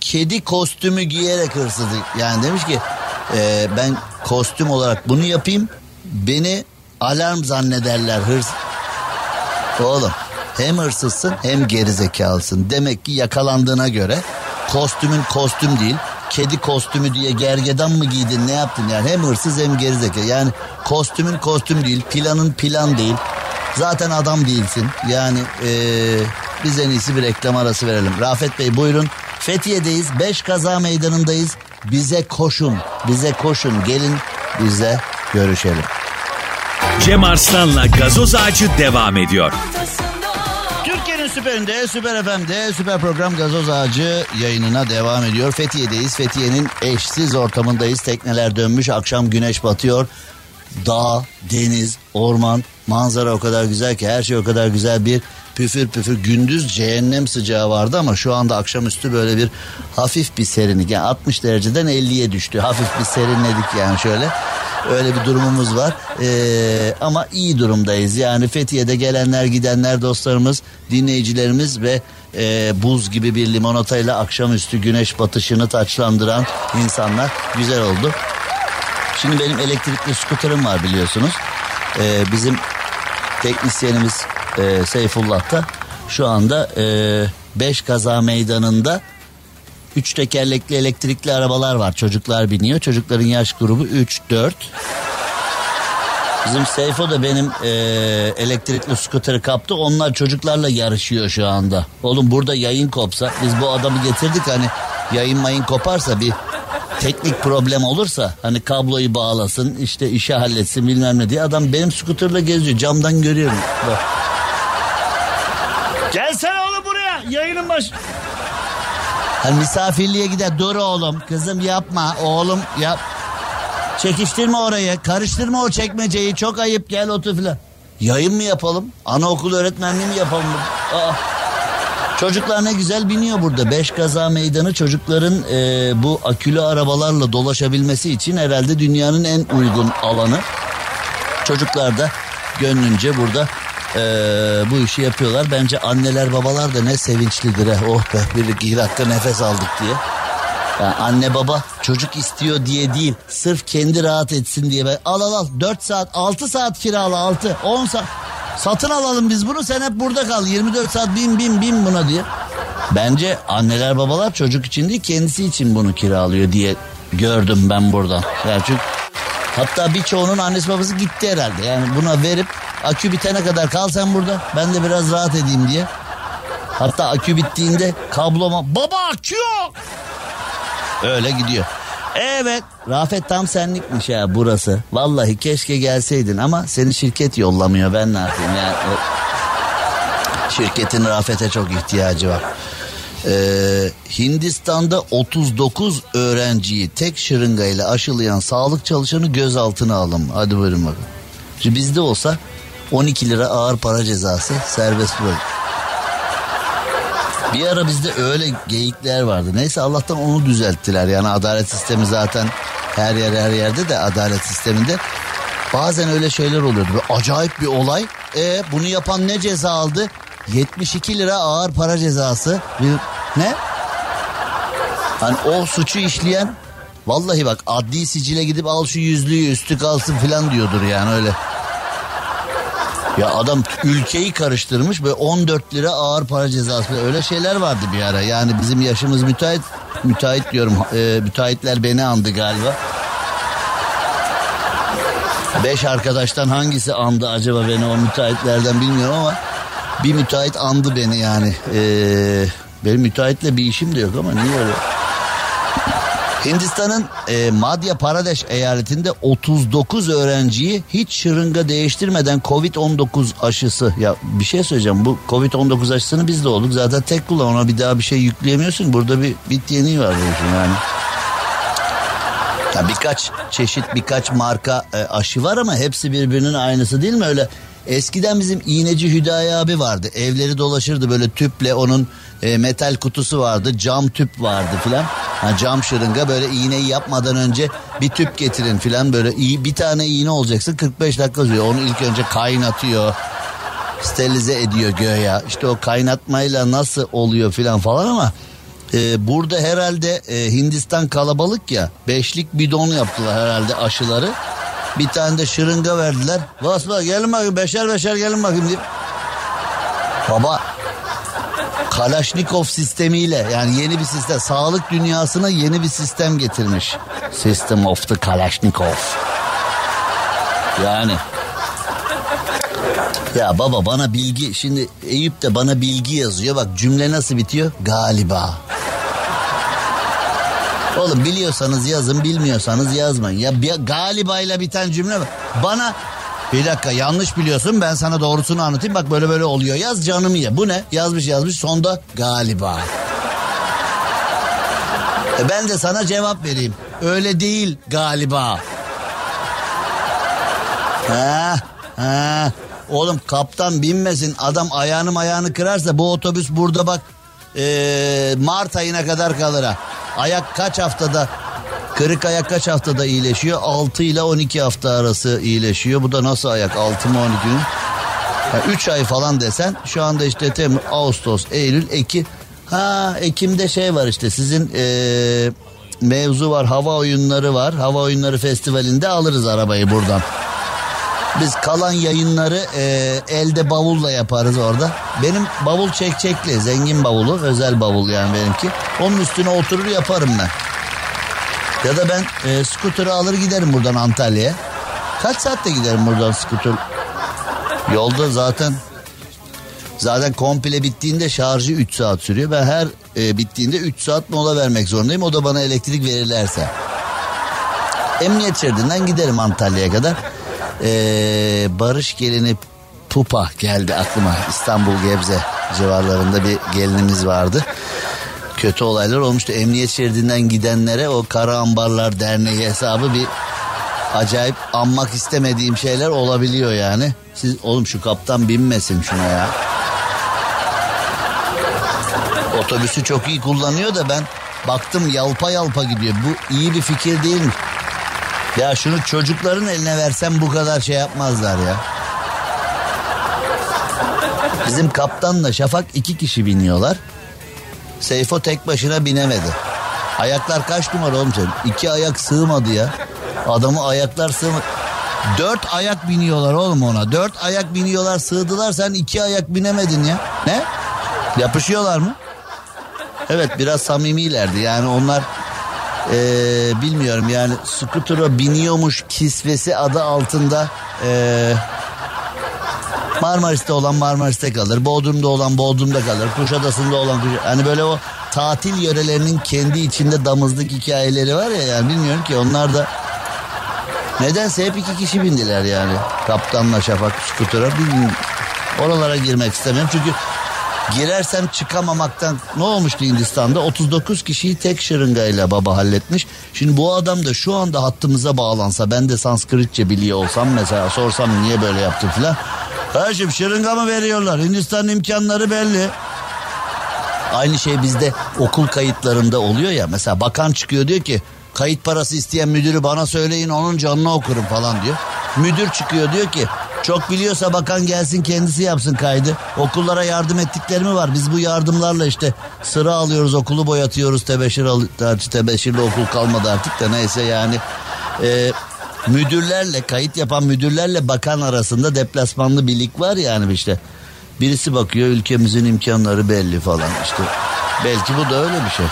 kedi kostümü giyerek hırsızı. Yani demiş ki ben kostüm olarak bunu yapayım. Beni alarm zannederler hırsız. Oğlum hem hırsızsın hem gerizekalısın. Demek ki yakalandığına göre kostümün kostüm değil. Kedi kostümü diye gergedan mı giydin, ne yaptın yani? Hem hırsız hem gerizekalı. Yani kostümün kostüm değil, planın plan değil, zaten adam değilsin yani. Biz en iyisi bir reklam arası verelim. Rafet Bey buyurun. Fethiye'deyiz, 5 kaza meydanındayız. Bize koşun gelin, bize görüşelim. Cem Arslan'la Gazoz Ağacı devam ediyor. Süper'inde, Süper FM'de, Süper Program Gazoz Ağacı yayınına devam ediyor. Fethiye'deyiz. Fethiye'nin eşsiz ortamındayız. Tekneler dönmüş, akşam güneş batıyor. Dağ, deniz, orman, manzara o kadar güzel ki, her şey o kadar güzel. Bir püfür gündüz cehennem sıcağı vardı ama şu anda akşamüstü böyle bir hafif bir serinlik. Yani 60 dereceden 50'ye düştü. Hafif bir serinledik yani şöyle. Öyle bir durumumuz var ama iyi durumdayız. Yani Fethiye'de gelenler gidenler, dostlarımız, dinleyicilerimiz ve buz gibi bir limonatayla akşamüstü güneş batışını taçlandıran insanlar güzel oldu. Şimdi benim elektrikli skuterim var biliyorsunuz. Bizim teknisyenimiz Seyfullah da şu anda 5 kaza meydanında 3 tekerlekli elektrikli arabalar var. Çocuklar biniyor. Çocukların yaş grubu 3-4. Bizim Seyfo da benim elektrikli skuterı kaptı. Onlar çocuklarla yarışıyor şu anda. Oğlum burada yayın kopsa, biz bu adamı getirdik hani yayın mayın koparsa, bir teknik problem olursa hani kabloyu bağlasın işte, işi halletsin bilmem ne diye, adam benim skuterla geziyor, camdan görüyorum. Bak. Gelsene oğlum buraya, yayının başı. Hani misafirliğe gider, dur oğlum, kızım yapma, oğlum yap. Çekiştirme orayı, karıştırma o çekmeceyi, çok ayıp, gel otur filan. Yayın mı yapalım? Anaokul öğretmenliği mi yapalım? Aa. Çocuklar ne güzel biniyor burada. 5 kaza meydanı çocukların bu akülü arabalarla dolaşabilmesi için herhalde dünyanın en uygun alanı. Çocuklar da gönlünce burada bu işi yapıyorlar. Bence anneler babalar da ne sevinçlidir. Oh be, bir dakika nefes aldık diye. Yani anne baba çocuk istiyor diye değil, sırf kendi rahat etsin diye. Al 4 saat 6 saat kirala, 10 saat satın alalım biz bunu, sen hep burada kal 24 saat bin buna diye. Bence anneler babalar çocuk için değil kendisi için bunu kiralıyor diye gördüm ben buradan. Yani çünkü hatta birçoğunun annesi babası gitti herhalde, yani buna verip akü bitene kadar kal sen burada, ben de biraz rahat edeyim diye. Hatta akü bittiğinde kabloma baba akü yok. Öyle gidiyor. Evet. Rafet tam senlikmiş ya burası. Vallahi keşke gelseydin ama seni şirket yollamıyor. Ben ne yapayım yani. Şirketin Rafet'e çok ihtiyacı var. Hindistan'da 39 öğrenciyi tek şırıngayla aşılayan sağlık çalışanı gözaltına alın. Hadi buyurun bakın. Şimdi bizde olsa 12 lira ağır para cezası, serbest bırakılır. Bir ara bizde öyle geyikler vardı. Neyse Allah'tan onu düzelttiler. Yani adalet sistemi zaten her yerde de, adalet sisteminde bazen öyle şeyler oluyordu. Böyle acayip bir olay. Bunu yapan ne ceza aldı? 72 lira ağır para cezası. Ne? Hani o suçu işleyen vallahi bak adli sicile gidip al şu yüzlüğü üstü kalsın falan diyordur yani öyle. Ya adam ülkeyi karıştırmış ve 14 lira ağır para cezası, öyle şeyler vardı bir ara. Yani bizim yaşımız müteahhit diyorum. Müteahhitler beni andı galiba. 5 arkadaştan hangisi andı acaba beni, o müteahhitlerden bilmiyorum ama bir müteahhit andı beni yani. Benim müteahhitle bir işim de yok ama niye öyle? Hindistan'ın Madhya Pradesh eyaletinde 39 öğrenciyi hiç şırınga değiştirmeden Covid-19 aşısı. Ya bir şey söyleyeceğim, bu Covid-19 aşısını biz de olduk. Zaten tek kullan, ona bir daha bir şey yükleyemiyorsun. Burada bir bit yeniği var yani. Ya birkaç çeşit, birkaç marka aşı var ama hepsi birbirinin aynısı değil mi? Öyle eskiden bizim iğneci Hüdayi abi vardı. Evleri dolaşırdı böyle tüple, onun metal kutusu vardı, cam tüp vardı filan. Yani cam şırınga, böyle iğneyi yapmadan önce bir tüp getirin filan, böyle iyi bir tane iğne olacaksın, 45 dakika sürüyor. Onu ilk önce kaynatıyor, sterilize ediyor göya. İşte o kaynatmayla nasıl oluyor falan ama burada herhalde Hindistan kalabalık ya, 5'lik bidon yaptılar herhalde aşıları. Bir tane de şırınga verdiler. Vasla gelin bakayım, beşer gelin bakayım diye. Baba Kalaşnikov sistemiyle, yani yeni bir sistem, sağlık dünyasına yeni bir sistem getirmiş. System of the Kalaşnikov. Yani ya baba bana bilgi, şimdi Eyüp de bana bilgi yazıyor. Bak cümle nasıl bitiyor? Galiba. Oğlum biliyorsanız yazın, bilmiyorsanız yazmayın. Ya galibayla biten cümle var. Bana bir dakika yanlış biliyorsun, ben sana doğrusunu anlatayım. Bak böyle oluyor, yaz canımı ya. Bu ne? Yazmış sonda galiba. Ben de sana cevap vereyim. Öyle değil galiba. Ha. Oğlum kaptan binmesin. Adam ayağını kırarsa bu otobüs burada bak Mart ayına kadar kalır ha. Kırık ayak kaç haftada iyileşiyor? 6 ile 12 hafta arası iyileşiyor. Bu da nasıl ayak? 6 mı 12 gün? Yani 3 ay falan desen, şu anda işte Temmuz, Ağustos, Eylül, Ekim. Ekim'de şey var işte, sizin mevzu var, hava oyunları var. Hava oyunları festivalinde alırız arabayı buradan. Biz kalan yayınları elde bavulla yaparız orada. Benim bavul çekçekli, zengin bavulu, özel bavul yani benimki. Onun üstüne oturur yaparım ben. Ya da ben skuter'ı alır giderim buradan Antalya'ya. Kaç saatte giderim buradan skuter? Yolda zaten komple bittiğinde şarjı 3 saat sürüyor. Ben her bittiğinde 3 saat mola vermek zorundayım. O da bana elektrik verirlerse. Emniyet şeridinden giderim Antalya'ya kadar. Barış gelini Pupa geldi aklıma. İstanbul Gebze civarlarında bir gelinimiz vardı. Kötü olaylar olmuştu. Emniyet şeridinden gidenlere o Kara Ambarlar Derneği hesabı bir acayip anmak istemediğim şeyler olabiliyor yani. Siz oğlum şu kaptan binmesin şuna ya. Otobüsü çok iyi kullanıyor da ben baktım yalpa yalpa gidiyor. Bu iyi bir fikir değil mi? Ya şunu çocukların eline versem bu kadar şey yapmazlar ya. Bizim kaptanla Şafak 2 kişi biniyorlar. Seyfo tek başına binemedi. Ayaklar kaç numara oğlum senin? 2 ayak sığmadı ya. Adamı ayaklar sığmadı. 4 ayak biniyorlar oğlum ona. 4 ayak biniyorlar, sığdılar, sen 2 ayak binemedin ya. Ne? Yapışıyorlar mı? Evet, biraz samimilerdi yani onlar. Bilmiyorum yani skutura biniyormuş kisvesi adı altında Marmaris'te olan Marmaris'te kalır, Bodrum'da olan Bodrum'da kalır, Kuşadası'nda olan hani böyle o tatil yörelerinin kendi içinde damızlık hikayeleri var ya yani, bilmiyorum ki onlar da nedense hep 2 kişi bindiler yani kaptanla Şafak skutura. Oralara girmek istemiyorum çünkü girersem çıkamamaktan. Ne olmuştu Hindistan'da? 39 kişiyi tek şırıngayla baba halletmiş. Şimdi bu adam da şu anda hattımıza bağlansa, ben de Sanskritçe biliyor olsam mesela, sorsam niye böyle yaptın filan. Kardeşim şırınga mı veriyorlar? Hindistan'ın imkanları belli. Aynı şey bizde okul kayıtlarında oluyor ya. Mesela bakan çıkıyor diyor ki kayıt parası isteyen müdürü bana söyleyin, onun canını okurum falan diyor. Müdür çıkıyor diyor ki çok biliyorsa bakan gelsin kendisi yapsın kaydı. Okullara yardım ettiklerimi var. Biz bu yardımlarla işte sıra alıyoruz, okulu boyatıyoruz, tebeşirli okul kalmadı artık da neyse yani. Müdürlerle, kayıt yapan müdürlerle bakan arasında deplasmanlı birlik var yani işte. Birisi bakıyor ülkemizin imkanları belli falan işte. Belki bu da öyle bir şey.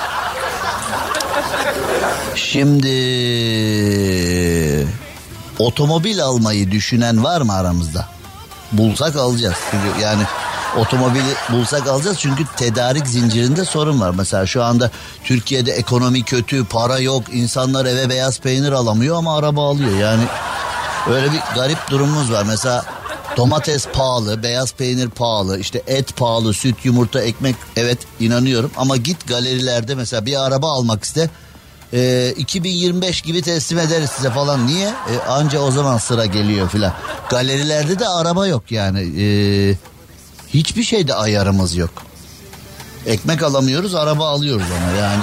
Şimdi... Otomobil almayı düşünen var mı aramızda? Bulsak alacağız. Çünkü yani otomobili bulsak alacağız çünkü tedarik zincirinde sorun var. Mesela şu anda Türkiye'de ekonomi kötü, para yok, insanlar eve beyaz peynir alamıyor ama araba alıyor. Yani öyle bir garip durumumuz var. Mesela domates pahalı, beyaz peynir pahalı, işte et pahalı, süt, yumurta, ekmek, evet inanıyorum. Ama git galerilerde mesela bir araba almak iste. 2025 gibi teslim ederiz size falan. Niye? Anca o zaman sıra geliyor filan. Galerilerde de araba yok yani. Hiçbir şeyde ayarımız yok. Ekmek alamıyoruz, araba alıyoruz ama yani.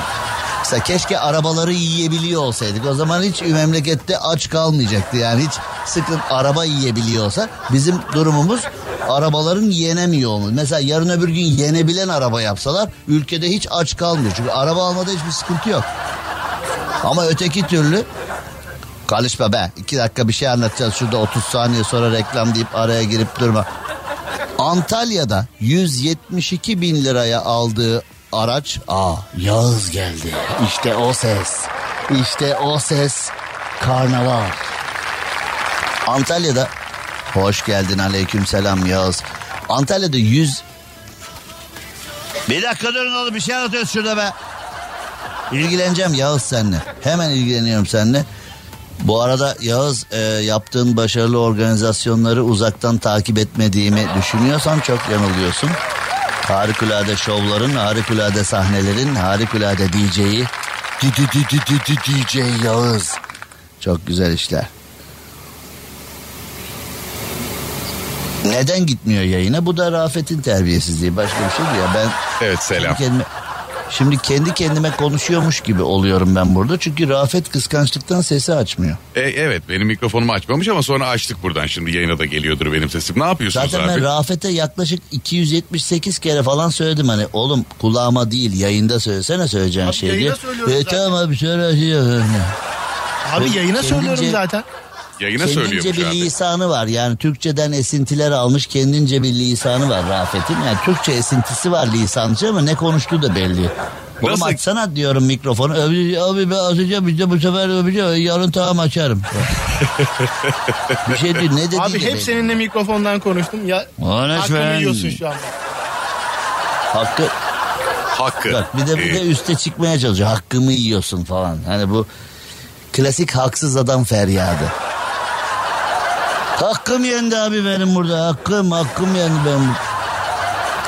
Mesela keşke arabaları yiyebiliyor olsaydık. O zaman hiç memlekette aç kalmayacaktı. Yani hiç sıkıntı, araba yiyebiliyorsa bizim durumumuz arabaların yenemiyor olması. Mesela yarın öbür gün yenebilen araba yapsalar ülkede hiç aç kalmıyor. Çünkü araba almada hiçbir sıkıntı yok. Ama öteki türlü karışma be, 2 dakika bir şey anlatacağız şurada 30 saniye sonra reklam deyip araya girip durma. Antalya'da 172 bin liraya aldığı araç, Yağız geldi, işte o ses Karnaval. Antalya'da hoş geldin, aleyküm selam Yağız. Antalya'da 100 bir dakika durun oğlum, bir şey anlatıyoruz şurada be. İlgileneceğim Yağız seninle. Hemen ilgileniyorum seninle. Bu arada Yağız, yaptığın başarılı organizasyonları uzaktan takip etmediğimi düşünüyorsan çok yanılıyorsun. Harikulade şovların, harikulade sahnelerin, harikulade DJ'yi. DJ Yağız. Çok güzel işler. Neden gitmiyor yayına? Bu da Rafet'in terbiyesizliği. Başka bir şey değil ya. Ben evet, selam. Şimdi kendi kendime konuşuyormuş gibi oluyorum ben burada. Çünkü Rafet kıskançlıktan sesi açmıyor. Evet, benim mikrofonumu açmamış ama sonra açtık buradan. Şimdi yayına da geliyordur benim sesim. Ne yapıyorsunuz zaten Rafet? Ben Rafet'e yaklaşık 278 kere falan söyledim. Hani oğlum kulağıma değil yayında söylesene söyleyeceğin şeyi. Yayına söylüyorum zaten. Tamam abi söyle. Abi yayına söylüyorum zaten. Yayına söylüyormuş abi. Kendince bir lisanı var. Yani Türkçeden esintiler almış, kendince bir lisanı var Rafet'in. Yani Türkçe esintisi var lisancı ama ne konuştuğu da belli. Oğlum açsana diyorum mikrofonu. Abi ben açacağım, bize bu sefer öpeceğim. Yarın tamam açarım. Bir şey diyor, ne dedi? Abi hep seninle mikrofondan konuştum. Ya, hakkını yiyorsun şu anda. Hakkı. Bak, bir de üste çıkmaya çalışıyor. Hakkımı yiyorsun falan. Hani bu klasik haksız adam feryadı. Hakkım yendi abi benim burada. Hakkım yendi benim.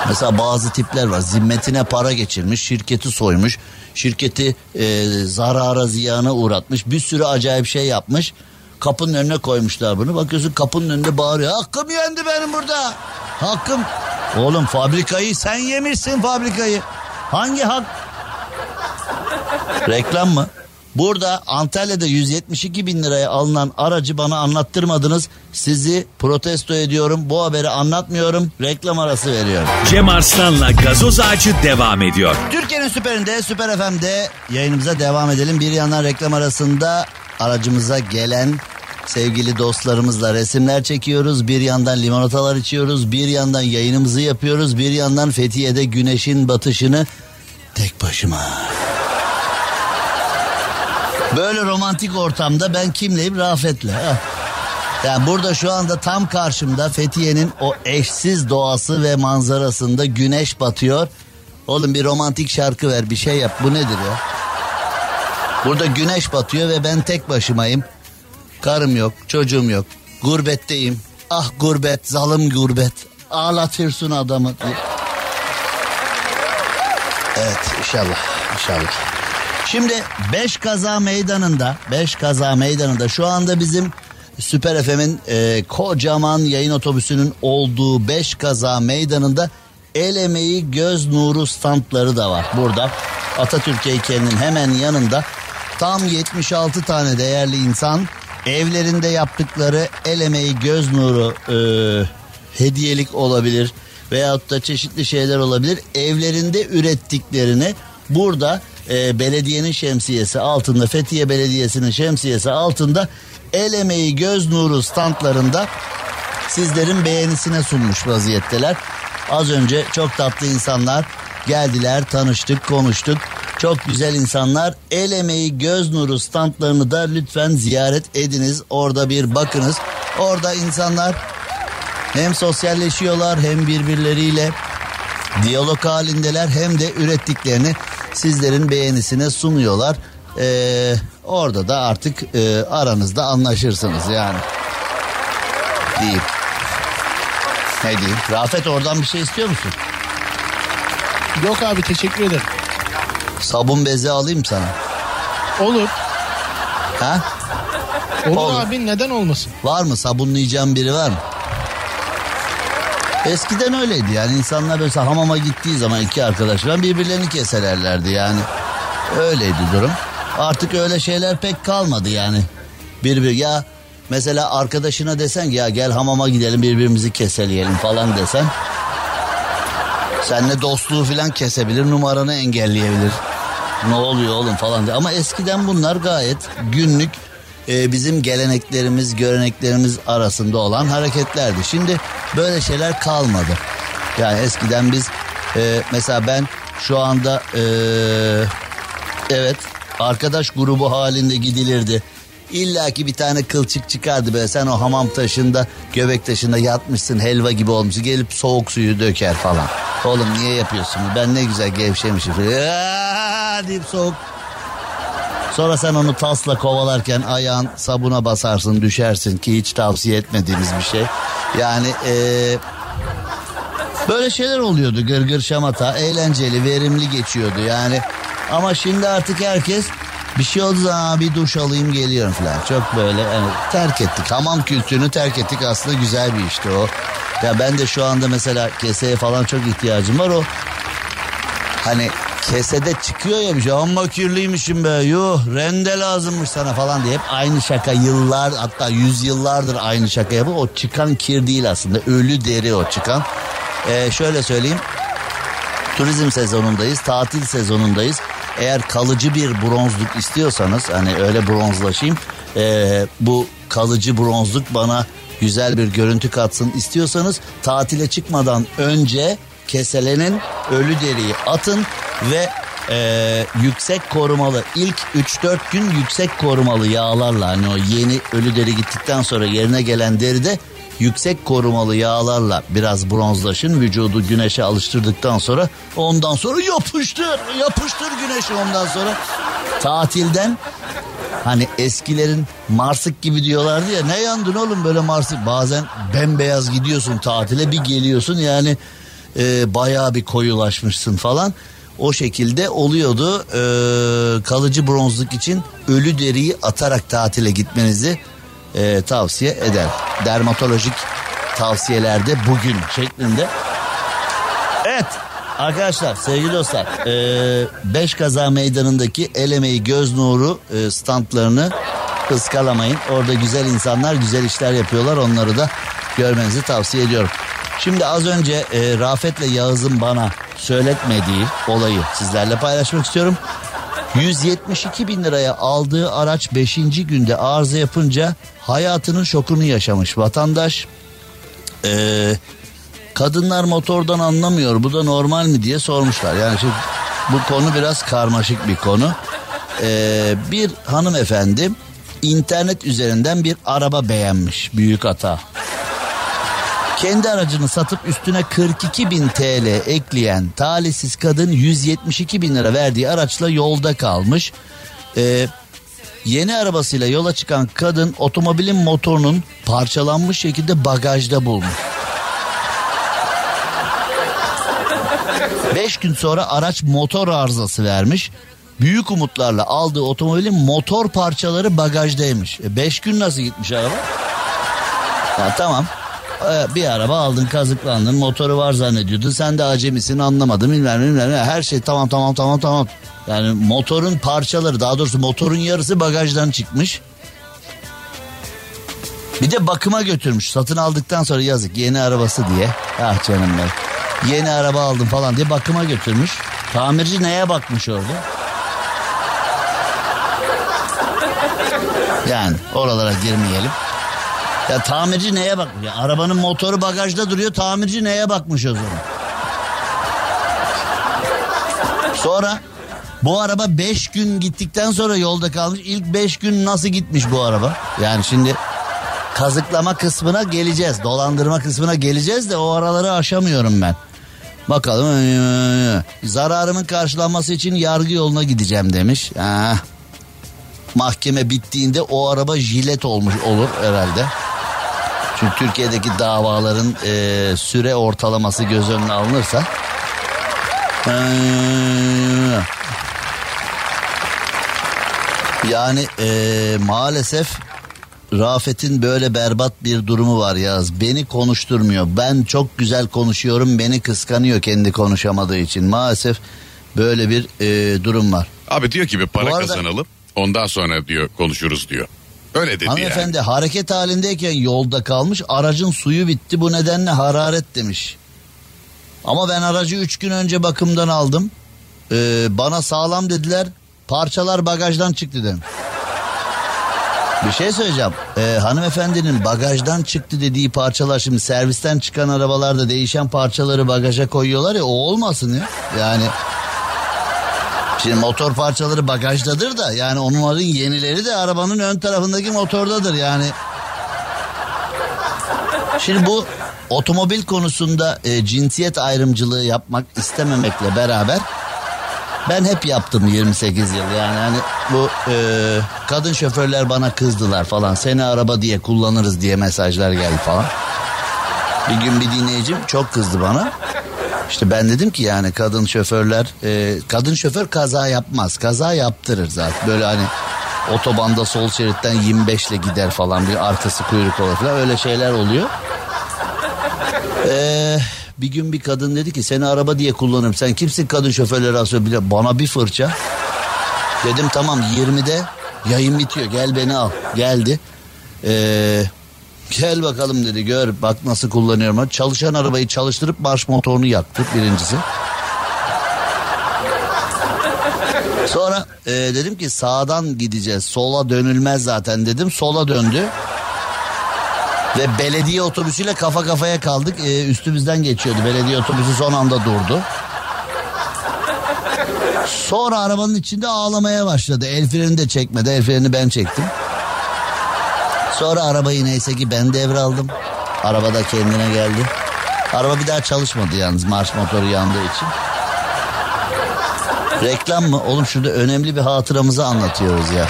Mesela bazı tipler var. Zimmetine para geçirmiş, şirketi soymuş, şirketi zarara ziyana uğratmış, bir sürü acayip şey yapmış. Kapının önüne koymuşlar bunu. Bakıyorsun kapının önünde bağırıyor. Hakkım yendi benim burada. Hakkım. Oğlum fabrikayı sen yemişsin fabrikayı. Hangi hak? Reklam mı? Burada Antalya'da 172 bin liraya alınan aracı bana anlattırmadınız. Sizi protesto ediyorum. Bu haberi anlatmıyorum. Reklam arası veriyorum. Cem Arslan'la Gazoz Ağacı devam ediyor. Türkiye'nin süperinde, Süper FM'de yayınımıza devam edelim. Bir yandan reklam arasında aracımıza gelen sevgili dostlarımızla resimler çekiyoruz. Bir yandan limonatalar içiyoruz. Bir yandan yayınımızı yapıyoruz. Bir yandan Fethiye'de güneşin batışını tek başıma... Böyle romantik ortamda ben kimleyim? Rafet'le. Yani burada şu anda tam karşımda Fethiye'nin o eşsiz doğası ve manzarasında güneş batıyor. Oğlum bir romantik şarkı ver, bir şey yap. Bu nedir ya? Burada güneş batıyor ve ben tek başımayım. Karım yok, çocuğum yok. Gurbetteyim. Ah gurbet, zalim gurbet. Ağlatırsın adamı. Evet, inşallah. Şimdi Beşkaza Meydanı'nda şu anda bizim Süper FM'in kocaman yayın otobüsünün olduğu Beşkaza Meydanı'nda el emeği göz nuru standları da var. Burada Atatürk heykelinin hemen yanında tam 76 tane değerli insan evlerinde yaptıkları el emeği göz nuru hediyelik olabilir veyahut da çeşitli şeyler olabilir. Evlerinde ürettiklerini burada belediyenin şemsiyesi altında, Fethiye Belediyesi'nin şemsiyesi altında el emeği göz nuru standlarında sizlerin beğenisine sunmuş vaziyetteler. Az önce çok tatlı insanlar geldiler, tanıştık, konuştuk. Çok güzel insanlar. El emeği göz nuru standlarını da lütfen ziyaret ediniz. Orada bir bakınız. Orada insanlar hem sosyalleşiyorlar hem birbirleriyle diyalog halindeler hem de ürettiklerini sizlerin beğenisine sunuyorlar. Orada da artık aranızda anlaşırsınız yani. Diyeyim. Ne diyeyim? Rafet, oradan bir şey istiyor musun? Yok abi, teşekkür ederim. Sabun bezi alayım sana. Olur. Ha? Olur abi, neden olmasın? Var mı? Sabunlayacağım biri var mı? Eskiden öyleydi yani, insanlar böyle hamama gittiği zaman iki arkadaş falan birbirlerini keselerlerdi yani. Öyleydi durum. Artık öyle şeyler pek kalmadı yani. Ya mesela arkadaşına desen ki ya gel hamama gidelim birbirimizi keseleyelim falan desen. Seninle dostluğu falan kesebilir, numaranı engelleyebilir. Ne oluyor oğlum falan diye. Ama eskiden bunlar gayet günlük bizim geleneklerimiz, göreneklerimiz arasında olan hareketlerdi. Şimdi böyle şeyler kalmadı. Yani eskiden biz mesela ben şu anda evet arkadaş grubu halinde gidilirdi. İlla ki bir tane kılçık çıkardı böyle, sen o hamam taşında, göbek taşında yatmışsın, helva gibi olmuşsun, gelip soğuk suyu döker falan. Oğlum niye yapıyorsun? Ben ne güzel gevşemişim deyip soğuk. Sonra sen onu tasla kovalarken ayağın sabuna basarsın, düşersin ki hiç tavsiye etmediğimiz bir şey. Yani böyle şeyler oluyordu, gırgır şamata, eğlenceli, verimli geçiyordu yani. Ama şimdi artık herkes bir şey oldu zaman bir duş alayım geliyorum falan. Çok böyle yani terk ettik, hamam kültürünü terk ettik, aslında güzel bir işti o. Ya ben de şu anda mesela keseye falan çok ihtiyacım var, o hani... Kesede çıkıyor ya bir şey. Amma kirliymişim be. Yuh, rende lazımmış sana falan diye. Hep aynı şaka yıllar, hatta yüzyıllardır aynı şaka yapıyor. O çıkan kir değil aslında. Ölü deri o çıkan. Şöyle söyleyeyim. Turizm sezonundayız. Tatil sezonundayız. Eğer kalıcı bir bronzluk istiyorsanız, hani öyle bronzlaşayım. bu kalıcı bronzluk bana güzel bir görüntü katsın istiyorsanız tatile çıkmadan önce keselenin ölü deriyi atın ve yüksek korumalı ilk 3-4 gün yüksek korumalı yağlarla, hani o yeni ölü deri gittikten sonra yerine gelen deride yüksek korumalı yağlarla biraz bronzlaşın, vücudu güneşe alıştırdıktan sonra ondan sonra yapıştır güneşi, ondan sonra tatilden hani eskilerin marsık gibi diyorlardı ya, ne yandın oğlum böyle marsık, bazen bembeyaz gidiyorsun tatile, bir geliyorsun yani bayağı bir koyulaşmışsın falan. O şekilde oluyordu. Kalıcı bronzluk için ölü deriyi atarak tatile gitmenizi tavsiye eder. Dermatolojik tavsiyelerde bugün şeklinde. Evet arkadaşlar, sevgili dostlar, Beşkaza Meydanı'ndaki El Emeği Göz Nuru standlarını ıskalamayın. Orada güzel insanlar güzel işler yapıyorlar, onları da görmenizi tavsiye ediyorum. Şimdi az önce Rafet'le Yağız'ın bana söyletmediği olayı sizlerle paylaşmak istiyorum. 172 bin liraya aldığı araç 5. günde arıza yapınca hayatının şokunu yaşamış vatandaş. Kadınlar motordan anlamıyor, bu da normal mi diye sormuşlar. Yani şimdi bu konu biraz karmaşık bir konu. Bir hanımefendi internet üzerinden bir araba beğenmiş, büyük hata. Kendi aracını satıp üstüne 42 bin TL ekleyen talihsiz kadın 172 bin lira verdiği araçla yolda kalmış. Yeni arabasıyla yola çıkan kadın otomobilin motorunun parçalanmış şekilde bagajda bulmuş. 5 gün sonra araç motor arızası vermiş. Büyük umutlarla aldığı otomobilin motor parçaları bagajdaymış. 5 gün nasıl gitmiş araba? Ya tamam. Bir araba aldın, kazıklandın, motoru var zannediyordun, sen de acemisin, anlamadın, bilmem her şey tamam. Yani motorun parçaları, daha doğrusu motorun yarısı bagajdan çıkmış. Bir de bakıma götürmüş satın aldıktan sonra, yazık yeni arabası diye, ah canım benim yeni araba aldım falan diye bakıma götürmüş. Tamirci neye bakmış orada? Yani oralara girmeyelim. Ya tamirci neye bakmış? Ya arabanın motoru bagajda duruyor. Tamirci neye bakmış o zaman? Sonra bu araba 5 gün gittikten sonra yolda kalmış. İlk 5 gün nasıl gitmiş bu araba? Yani şimdi kazıklama kısmına geleceğiz. Dolandırma kısmına geleceğiz de o araları aşamıyorum ben. Bakalım. Zararımın karşılanması için yargı yoluna gideceğim demiş. Mahkeme bittiğinde o araba jilet olmuş olur herhalde. Çünkü Türkiye'deki davaların süre ortalaması göz önüne alınırsa. Yani maalesef Rafet'in böyle berbat bir durumu var Yağız. Beni konuşturmuyor. Ben çok güzel konuşuyorum. Beni kıskanıyor kendi konuşamadığı için. Maalesef böyle bir durum var. Abi diyor ki bir para kazanalım. Ondan sonra diyor konuşuruz diyor. Öyle dedi hanımefendi yani. Hanımefendi hareket halindeyken yolda kalmış, aracın suyu bitti, bu nedenle hararet demiş. Ama ben aracı 3 gün önce bakımdan aldım. Bana sağlam dediler, parçalar bagajdan çıktı demiş. Bir şey söyleyeceğim. Hanımefendinin bagajdan çıktı dediği parçalar, şimdi servisten çıkan arabalarda değişen parçaları bagaja koyuyorlar ya, o olmasın ya. Yani... Şimdi motor parçaları bagajdadır da, yani onların yenileri de arabanın ön tarafındaki motordadır yani. Şimdi bu otomobil konusunda cinsiyet ayrımcılığı yapmak istememekle beraber ben hep yaptım 28 yıl yani. Yani bu kadın şoförler bana kızdılar falan, seni araba diye kullanırız diye mesajlar geldi falan. Bir gün bir dinleyicim çok kızdı bana. İşte ben dedim ki yani kadın şoförler, kadın şoför kaza yapmaz, kaza yaptırır zaten. Böyle hani otobanda sol şeritten 25'le gider falan, bir arkası kuyruk olur falan, öyle şeyler oluyor. Bir gün bir kadın dedi ki seni araba diye kullanırım, sen kimsin kadın şoförleri asıyor bile, bana bir fırça. Dedim tamam 20'de yayın bitiyor, gel beni al, geldi. Gel bakalım dedi, gör bak nasıl kullanıyorum. Çalışan arabayı çalıştırıp marş motorunu yaktık birincisi. Sonra dedim ki sağdan gideceğiz, sola dönülmez zaten dedim, sola döndü. Ve belediye otobüsüyle kafa kafaya kaldık. Üstümüzden geçiyordu. Belediye otobüsü son anda durdu. Sonra arabanın içinde ağlamaya başladı. El freni de çekmedi. El frenini ben çektim. Sonra arabayı neyse ki ben devraldım. Araba da kendine geldi. Araba bir daha çalışmadı yalnız. Marş motoru yandığı için. Reklam mı? Oğlum şurada önemli bir hatıramızı anlatıyoruz ya.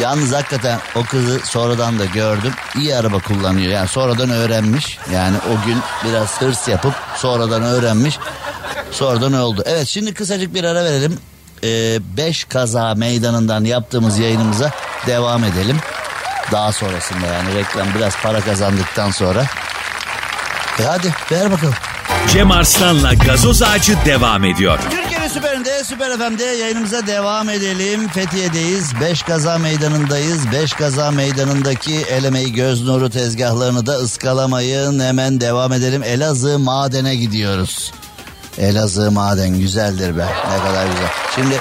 Yalnız hakikaten o kızı sonradan da gördüm. İyi araba kullanıyor. Yani sonradan öğrenmiş. Yani o gün biraz hırs yapıp sonradan öğrenmiş. Sonradan oldu. Evet, şimdi kısacık bir ara verelim. Beş kaza meydanından yaptığımız yayınımıza devam edelim. Daha sonrasında yani reklam biraz para kazandıktan sonra. Hadi ver bakalım. Cem Arslan'la Gazoz Ağacı devam ediyor. Süper'inde, Süper FM'de yayınımıza devam edelim. Fethiye'deyiz. Beş Kaza Meydanı'ndayız. Beş Kaza Meydanı'ndaki elemeyi, göz nuru tezgahlarını da ıskalamayın. Hemen devam edelim. Elazığ Maden'e gidiyoruz. Elazığ Maden güzeldir be. Ne kadar güzel. Şimdi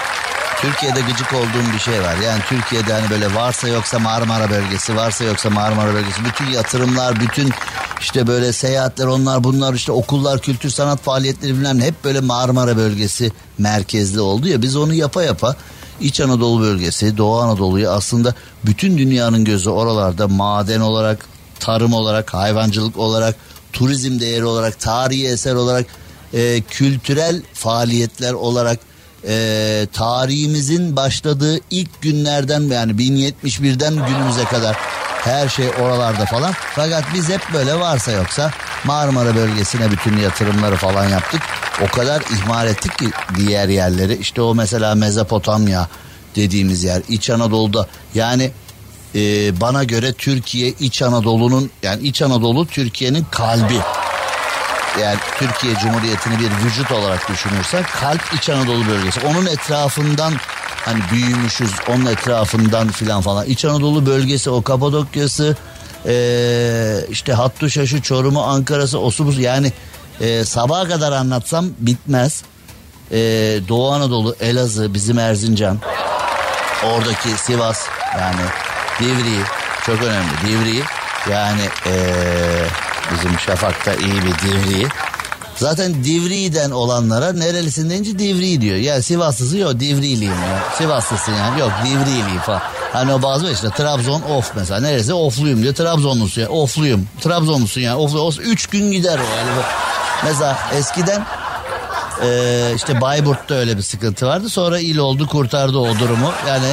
Türkiye'de gıcık olduğum bir şey var. Yani Türkiye'de hani böyle varsa yoksa Marmara bölgesi, varsa yoksa Marmara bölgesi. Bütün yatırımlar, bütün işte böyle seyahatler, onlar bunlar, işte okullar, kültür sanat faaliyetleri bilmem ne, hep böyle Marmara bölgesi merkezli oldu ya. Biz onu yapa yapa İç Anadolu bölgesi, Doğu Anadolu'yu, aslında bütün dünyanın gözü oralarda maden olarak, tarım olarak, hayvancılık olarak, turizm değeri olarak, tarihi eser olarak, kültürel faaliyetler olarak, tarihimizin başladığı ilk günlerden, yani 1071'den günümüze kadar her şey oralarda falan. Fakat biz hep böyle varsa yoksa Marmara bölgesine bütün yatırımları falan yaptık. O kadar ihmal ettik ki diğer yerleri. İşte o mesela Mezopotamya dediğimiz yer İç Anadolu'da. Yani bana göre Türkiye İç Anadolu'nun, yani İç Anadolu Türkiye'nin kalbi. Yani Türkiye Cumhuriyeti'ni bir vücut olarak düşünürsek kalp İç Anadolu bölgesi. Onun etrafından hani büyümüşüz, onun etrafından filan falan. İç Anadolu bölgesi, o Kapadokya'sı, işte Hattuşaşı, Çorum'u, Ankara'sı, Osubus. Yani sabaha kadar anlatsam bitmez. Doğu Anadolu, Elazığ, bizim Erzincan. Oradaki Sivas, yani Divriği çok önemli. Divriği yani... Bizim Şafak'ta iyi bir Divriği. Zaten Divriği'den olanlara nerelisin deyince Divriği diyor. Ya Sivaslısı, yok Divriğiliyim ya. Sivaslısın yani, yok Divriğiliyim falan. Hani o bazı işte Trabzon Of mesela, neresi Ofluyum diyor. Trabzonlusun ya, Ofluyum. Trabzonlusun yani, Oflu. 3 gün gider o yani. Mesela eskiden işte Bayburt'ta öyle bir sıkıntı vardı. Sonra il oldu, kurtardı o durumu. Yani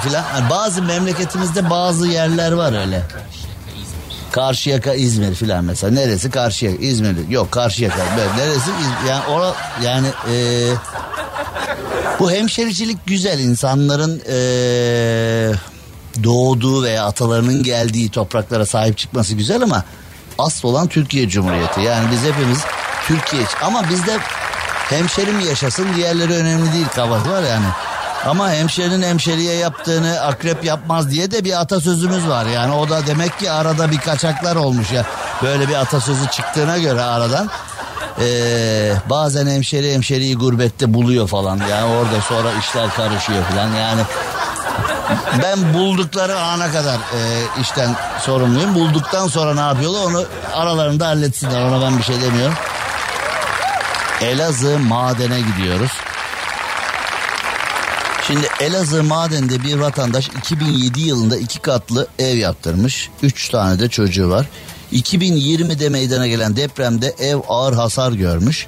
filan. Yani bazı memleketimizde bazı yerler var öyle. Karşıyaka, İzmir filan mesela. Neresi Karşıyaka? İzmir. Yok Karşıyaka. Böyle. Neresi? Yani orada yani bu hemşericilik güzel. İnsanların doğduğu veya atalarının geldiği topraklara sahip çıkması güzel, ama asıl olan Türkiye Cumhuriyeti. Yani biz hepimiz Türkiye, ama bizde hemşerim yaşasın, diğerleri önemli değil kavgası var yani. Ama hemşerinin hemşeriye yaptığını akrep yapmaz diye de bir atasözümüz var. Yani o da demek ki arada bir kaçaklar olmuş ya. Böyle bir atasözü çıktığına göre aradan. Bazen hemşeri hemşeriyi gurbette buluyor falan. Yani orada sonra işler karışıyor falan. Yani ben buldukları ana kadar işten sorumluyum. Bulduktan sonra ne yapıyorlar onu aralarında halletsinler. Ona ben bir şey demiyorum. Elazığ Maden'e gidiyoruz. Şimdi Elazığ Maden'de bir vatandaş 2007 yılında 2 katlı ev yaptırmış. 3 tane de çocuğu var. 2020'de meydana gelen depremde ev ağır hasar görmüş.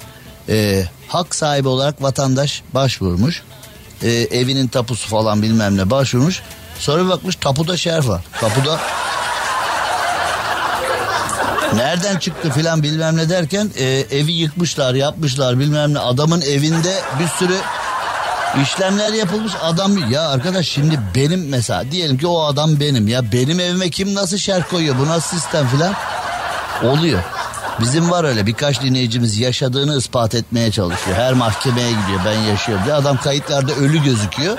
Hak sahibi olarak vatandaş başvurmuş. Evinin tapusu falan bilmem ne başvurmuş. Sonra bir bakmış tapuda şerh var. Tapuda nereden çıktı filan bilmem ne derken evi yıkmışlar, yapmışlar bilmem ne. Adamın evinde bir sürü İşlemler yapılmış. Adam ya arkadaş, şimdi benim mesela, diyelim ki o adam benim ya, benim evime kim nasıl şerh koyuyor, bu nasıl sistem filan oluyor. Bizim var öyle birkaç dinleyicimiz yaşadığını ispat etmeye çalışıyor. Her mahkemeye gidiyor, ben yaşıyorum diye. Adam kayıtlarda ölü gözüküyor.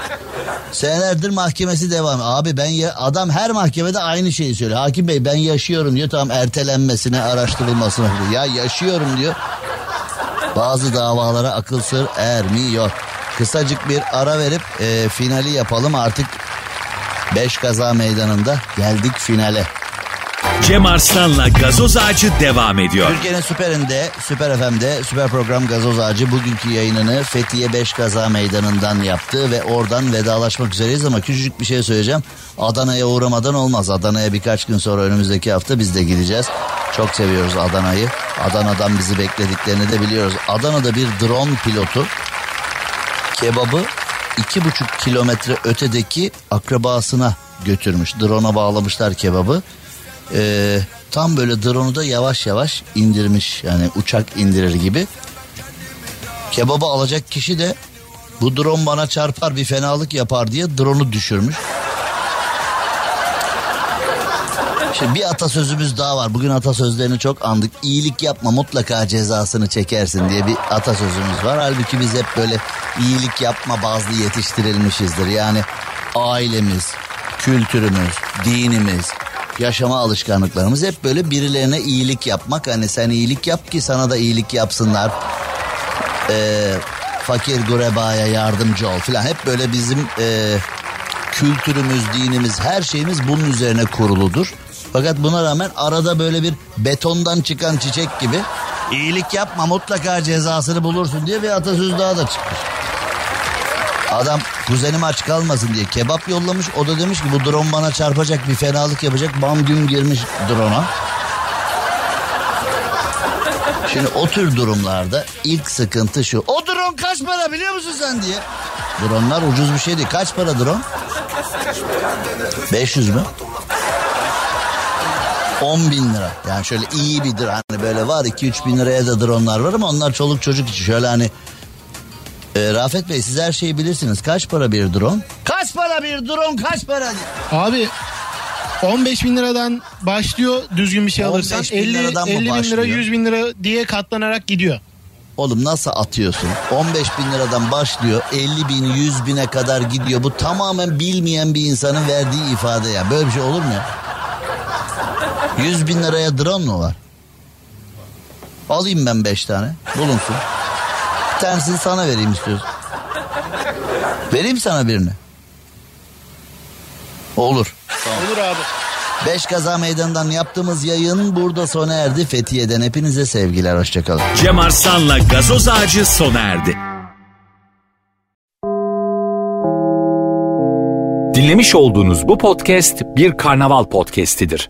Senelerdir mahkemesi devam. Abi adam her mahkemede aynı şeyi söylüyor. Hakim bey ben yaşıyorum diyor, tamam ertelenmesine, araştırılmasına diyor. Ya yaşıyorum diyor. Bazı davalara akıl sır ermiyor. kısacık bir ara verip finali yapalım artık. 5 Kaza Meydanı'nda geldik finale. Cem Arslan'la Gazoz Ağacı devam ediyor. Türkiye'nin süperinde, Süper FM'de süper program Gazoz Ağacı bugünkü yayınını Fethiye 5 Kaza Meydanı'ndan yaptı ve oradan vedalaşmak üzereyiz ama küçücük bir şey söyleyeceğim. Adana'ya uğramadan olmaz. Adana'ya birkaç gün sonra önümüzdeki hafta biz de gideceğiz. Çok seviyoruz Adana'yı. Adana'dan bizi beklediklerini de biliyoruz. Adana'da bir drone pilotu kebabı 2,5 kilometre ötedeki akrabasına götürmüş. Drone'a bağlamışlar kebabı. Tam böyle drone'u da yavaş yavaş indirmiş. Yani uçak indirir gibi. Kebabı alacak kişi de bu drone bana çarpar bir fenalık yapar diye drone'u düşürmüş. Şimdi bir atasözümüz daha var. Bugün atasözlerini çok andık. İyilik yapma mutlaka cezasını çekersin diye bir atasözümüz var. Halbuki biz hep böyle iyilik yapma bazlı yetiştirilmişizdir. Yani ailemiz, kültürümüz, dinimiz, yaşama alışkanlıklarımız hep böyle birilerine iyilik yapmak. Hani sen iyilik yap ki sana da iyilik yapsınlar. Fakir gurebaya yardımcı ol filan. Hep böyle bizim kültürümüz, dinimiz, her şeyimiz bunun üzerine kuruludur. Fakat buna rağmen arada böyle bir betondan çıkan çiçek gibi iyilik yapma mutlaka cezasını bulursun diye bir atasözü daha da çıkmış. Adam kuzenim aç kalmasın diye kebap yollamış. O da demiş ki bu drone bana çarpacak bir fenalık yapacak. Bam güm girmiş drone'a. Şimdi o tür durumlarda ilk sıkıntı şu. O drone kaç para biliyor musun sen diye. Drone'lar ucuz bir şey değil. Kaç para drone? 500 mü? 10.000 lira. Yani şöyle iyi bir drone. Hani böyle var 2-3 bin liraya da drone'lar var ama onlar çoluk çocuk için. Şöyle hani Rafet Bey siz her şeyi bilirsiniz. Kaç para bir drone? Kaç para bir drone? Kaç para? Abi 15 bin liradan başlıyor düzgün bir şey alırsan. 50 bin lira 100 bin lira diye katlanarak gidiyor. Oğlum nasıl atıyorsun? 15 bin liradan başlıyor 50 bin 100 bine kadar gidiyor. Bu tamamen bilmeyen bir insanın verdiği ifade ya. Böyle bir şey olur mu ya? 100 bin liraya drone mu var? Alayım ben 5 tane. Bulunsun. Bir tanesini sana vereyim istiyorsun. Vereyim sana birini. Olur. Tamam. Olur abi. 5 Kaza Meydanı'ndan yaptığımız yayın burada sona erdi. Fethiye'den hepinize sevgiler. Hoşçakalın. Cem Arslan'la Gazoz Ağacı sona erdi. Dinlemiş olduğunuz bu podcast bir Karnaval podcastidir.